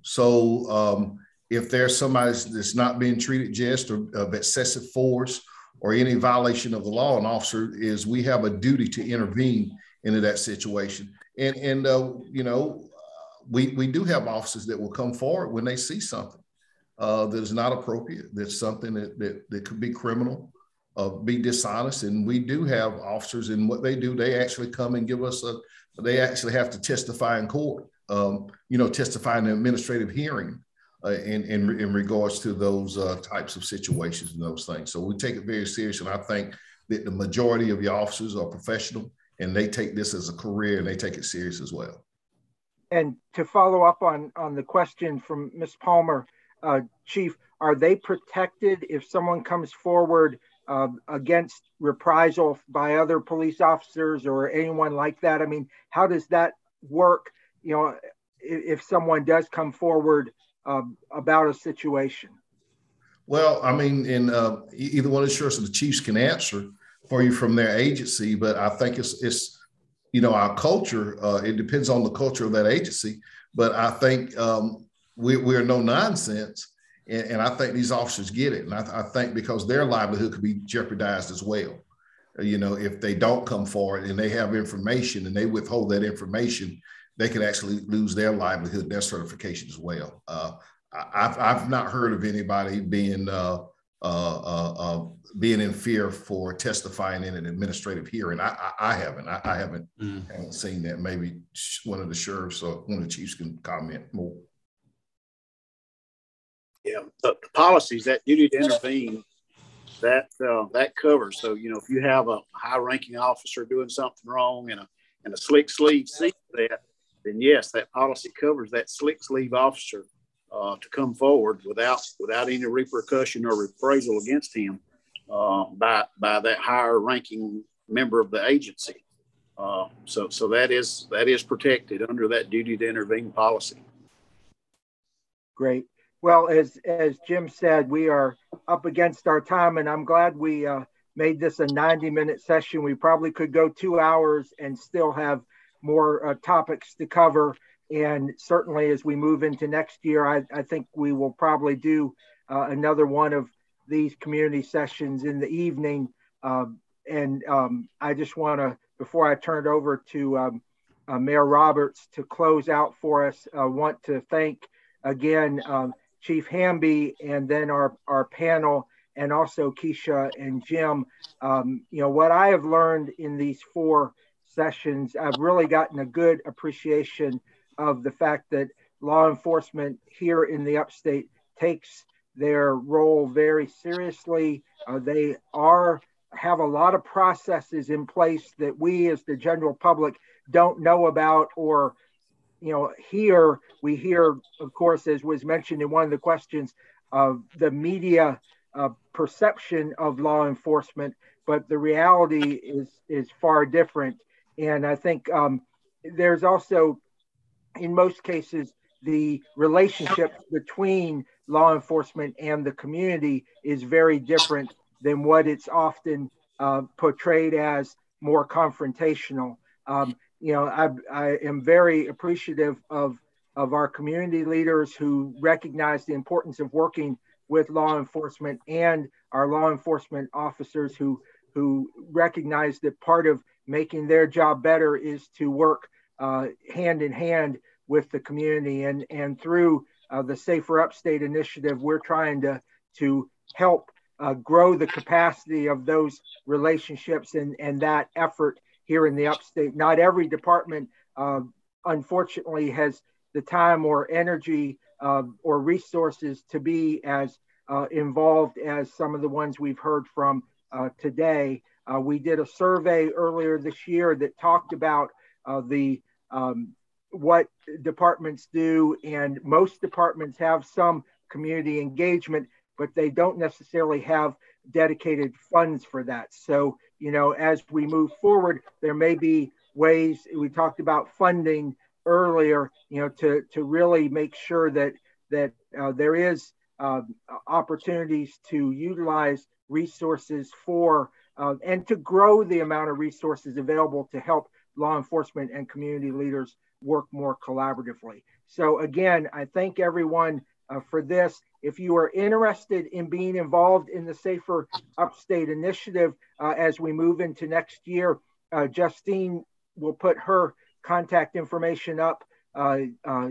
So um, if there's somebody that's not being treated just or of excessive force or any violation of the law, an officer is, we have a duty to intervene into that situation. And, and uh, you know, we, we do have officers that will come forward when they see something uh, that is not appropriate, that's something that, that, that could be criminal, uh, be dishonest. And we do have officers, and what they do, they actually come and give us a, they actually have to testify in court, um, you know, testify in an administrative hearing uh, in, in, in regards to those uh, types of situations and those things. So we take it very seriously. And I think that the majority of your officers are professional, and they take this as a career, and they take it serious as well. And to follow up on, on the question from Miz Palmer, uh, Chief, are they protected if someone comes forward uh, against reprisal by other police officers or anyone like that? I mean, how does that work, you know, if, if someone does come forward uh, about a situation? Well, I mean, in uh, either one of the sheriffs or the chiefs can answer for you from their agency, but I think it's, it's, you know, our culture, uh, it depends on the culture of that agency, but I think um, we, we're no nonsense. And, and I think these officers get it. And I, I think because their livelihood could be jeopardized as well, you know, if they don't come forward and they have information and they withhold that information, they could actually lose their livelihood, their certification as well. Uh, I've, I've not heard of anybody being, uh, uh, uh, uh being in fear for testifying in an administrative hearing. I, I, I haven't, I, I haven't, mm. haven't seen that. Maybe one of the sheriffs or one of the chiefs can comment more. Yeah, the, the policies, that duty to intervene, that uh, that covers. So, you know, if you have a high-ranking officer doing something wrong and a, and a slick sleeve sees that, then yes, that policy covers that slick sleeve officer uh, to come forward without, without any repercussion or reprisal against him. Uh, by by that higher ranking member of the agency, uh, so so that is that is protected under that duty to intervene policy. Great. Well, as as Jim said, we are up against our time, and I'm glad we uh, made this a ninety minute session. We probably could go two hours and still have more uh, topics to cover. And certainly, as we move into next year, I, I think we will probably do uh, another one of these community sessions in the evening. Um, and um, I just want to, before I turn it over to um, uh, Mayor Roberts to close out for us, I uh, want to thank again um, Chief Hamby and then our, our panel, and also Keisha and Jim. Um, you know, what I have learned in these four sessions, I've really gotten a good appreciation of the fact that law enforcement here in the upstate takes their role very seriously. Uh, they are have a lot of processes in place that we as the general public don't know about or, you know, hear. We hear, of course, as was mentioned in one of the questions, of the media uh, perception of law enforcement, but the reality is, is far different. And I think um, there's also, in most cases, the relationship between law enforcement and the community is very different than what it's often uh, portrayed as, more confrontational. Um, you know, I, I am very appreciative of, of our community leaders who recognize the importance of working with law enforcement, and our law enforcement officers who, who recognize that part of making their job better is to work uh, hand in hand with the community. And, and through uh, the Safer Upstate initiative, we're trying to, to help uh, grow the capacity of those relationships and, and that effort here in the upstate. Not every department, uh, unfortunately, has the time or energy uh, or resources to be as uh, involved as some of the ones we've heard from uh, today. Uh, we did a survey earlier this year that talked about uh, the um, what departments do, and most departments have some community engagement, but they don't necessarily have dedicated funds for that. So, you know, as we move forward, there may be ways. We talked about funding earlier, you know, to to really make sure that that uh, there is uh, opportunities to utilize resources for uh, and to grow the amount of resources available to help law enforcement and community leaders work more collaboratively. So again, I thank everyone uh, for this. If you are interested in being involved in the Safer Upstate Initiative uh, as we move into next year, uh, Justine will put her contact information up uh, uh,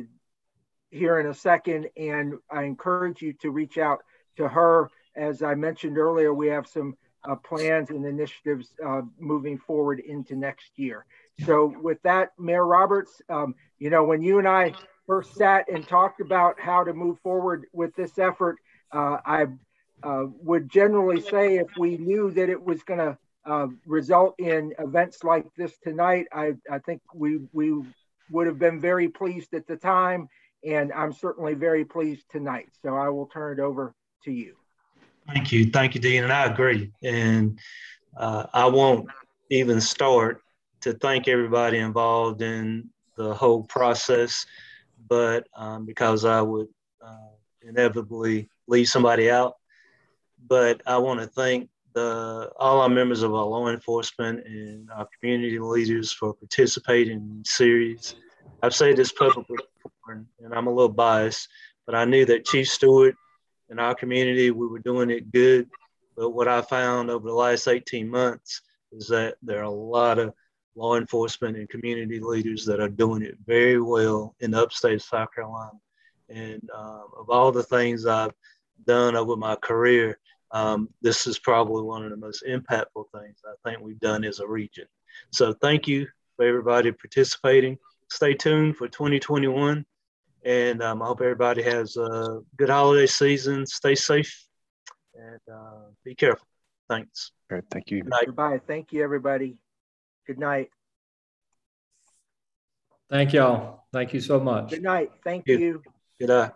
here in a second, and I encourage you to reach out to her. As I mentioned earlier, we have some uh, plans and initiatives uh, moving forward into next year. So with that, Mayor Roberts, um, you know, when you and I first sat and talked about how to move forward with this effort, uh, I uh, would generally say if we knew that it was going to uh, result in events like this tonight, I, I think we, we would have been very pleased at the time, and I'm certainly very pleased tonight. So I will turn it over to you. Thank you. Thank you, Dean. And I agree. And uh, I won't even start to thank everybody involved in the whole process, but um, because I would uh, inevitably leave somebody out. But I want to thank the, all our members of our law enforcement and our community leaders for participating in the series. I've said this publicly before, and I'm a little biased, but I knew that Chief Stewart in our community, we were doing it good. But what I found over the last eighteen months is that there are a lot of law enforcement and community leaders that are doing it very well in the upstate of South Carolina. And um, of all the things I've done over my career, um, this is probably one of the most impactful things I think we've done as a region. So thank you for everybody participating. Stay tuned for twenty twenty-one. And um, I hope everybody has a good holiday season. Stay safe and uh, be careful. Thanks. All right. Thank you. Goodbye. Thank you, everybody. Good night. Thank y'all. Thank you so much. Good night. Thank you. Good night.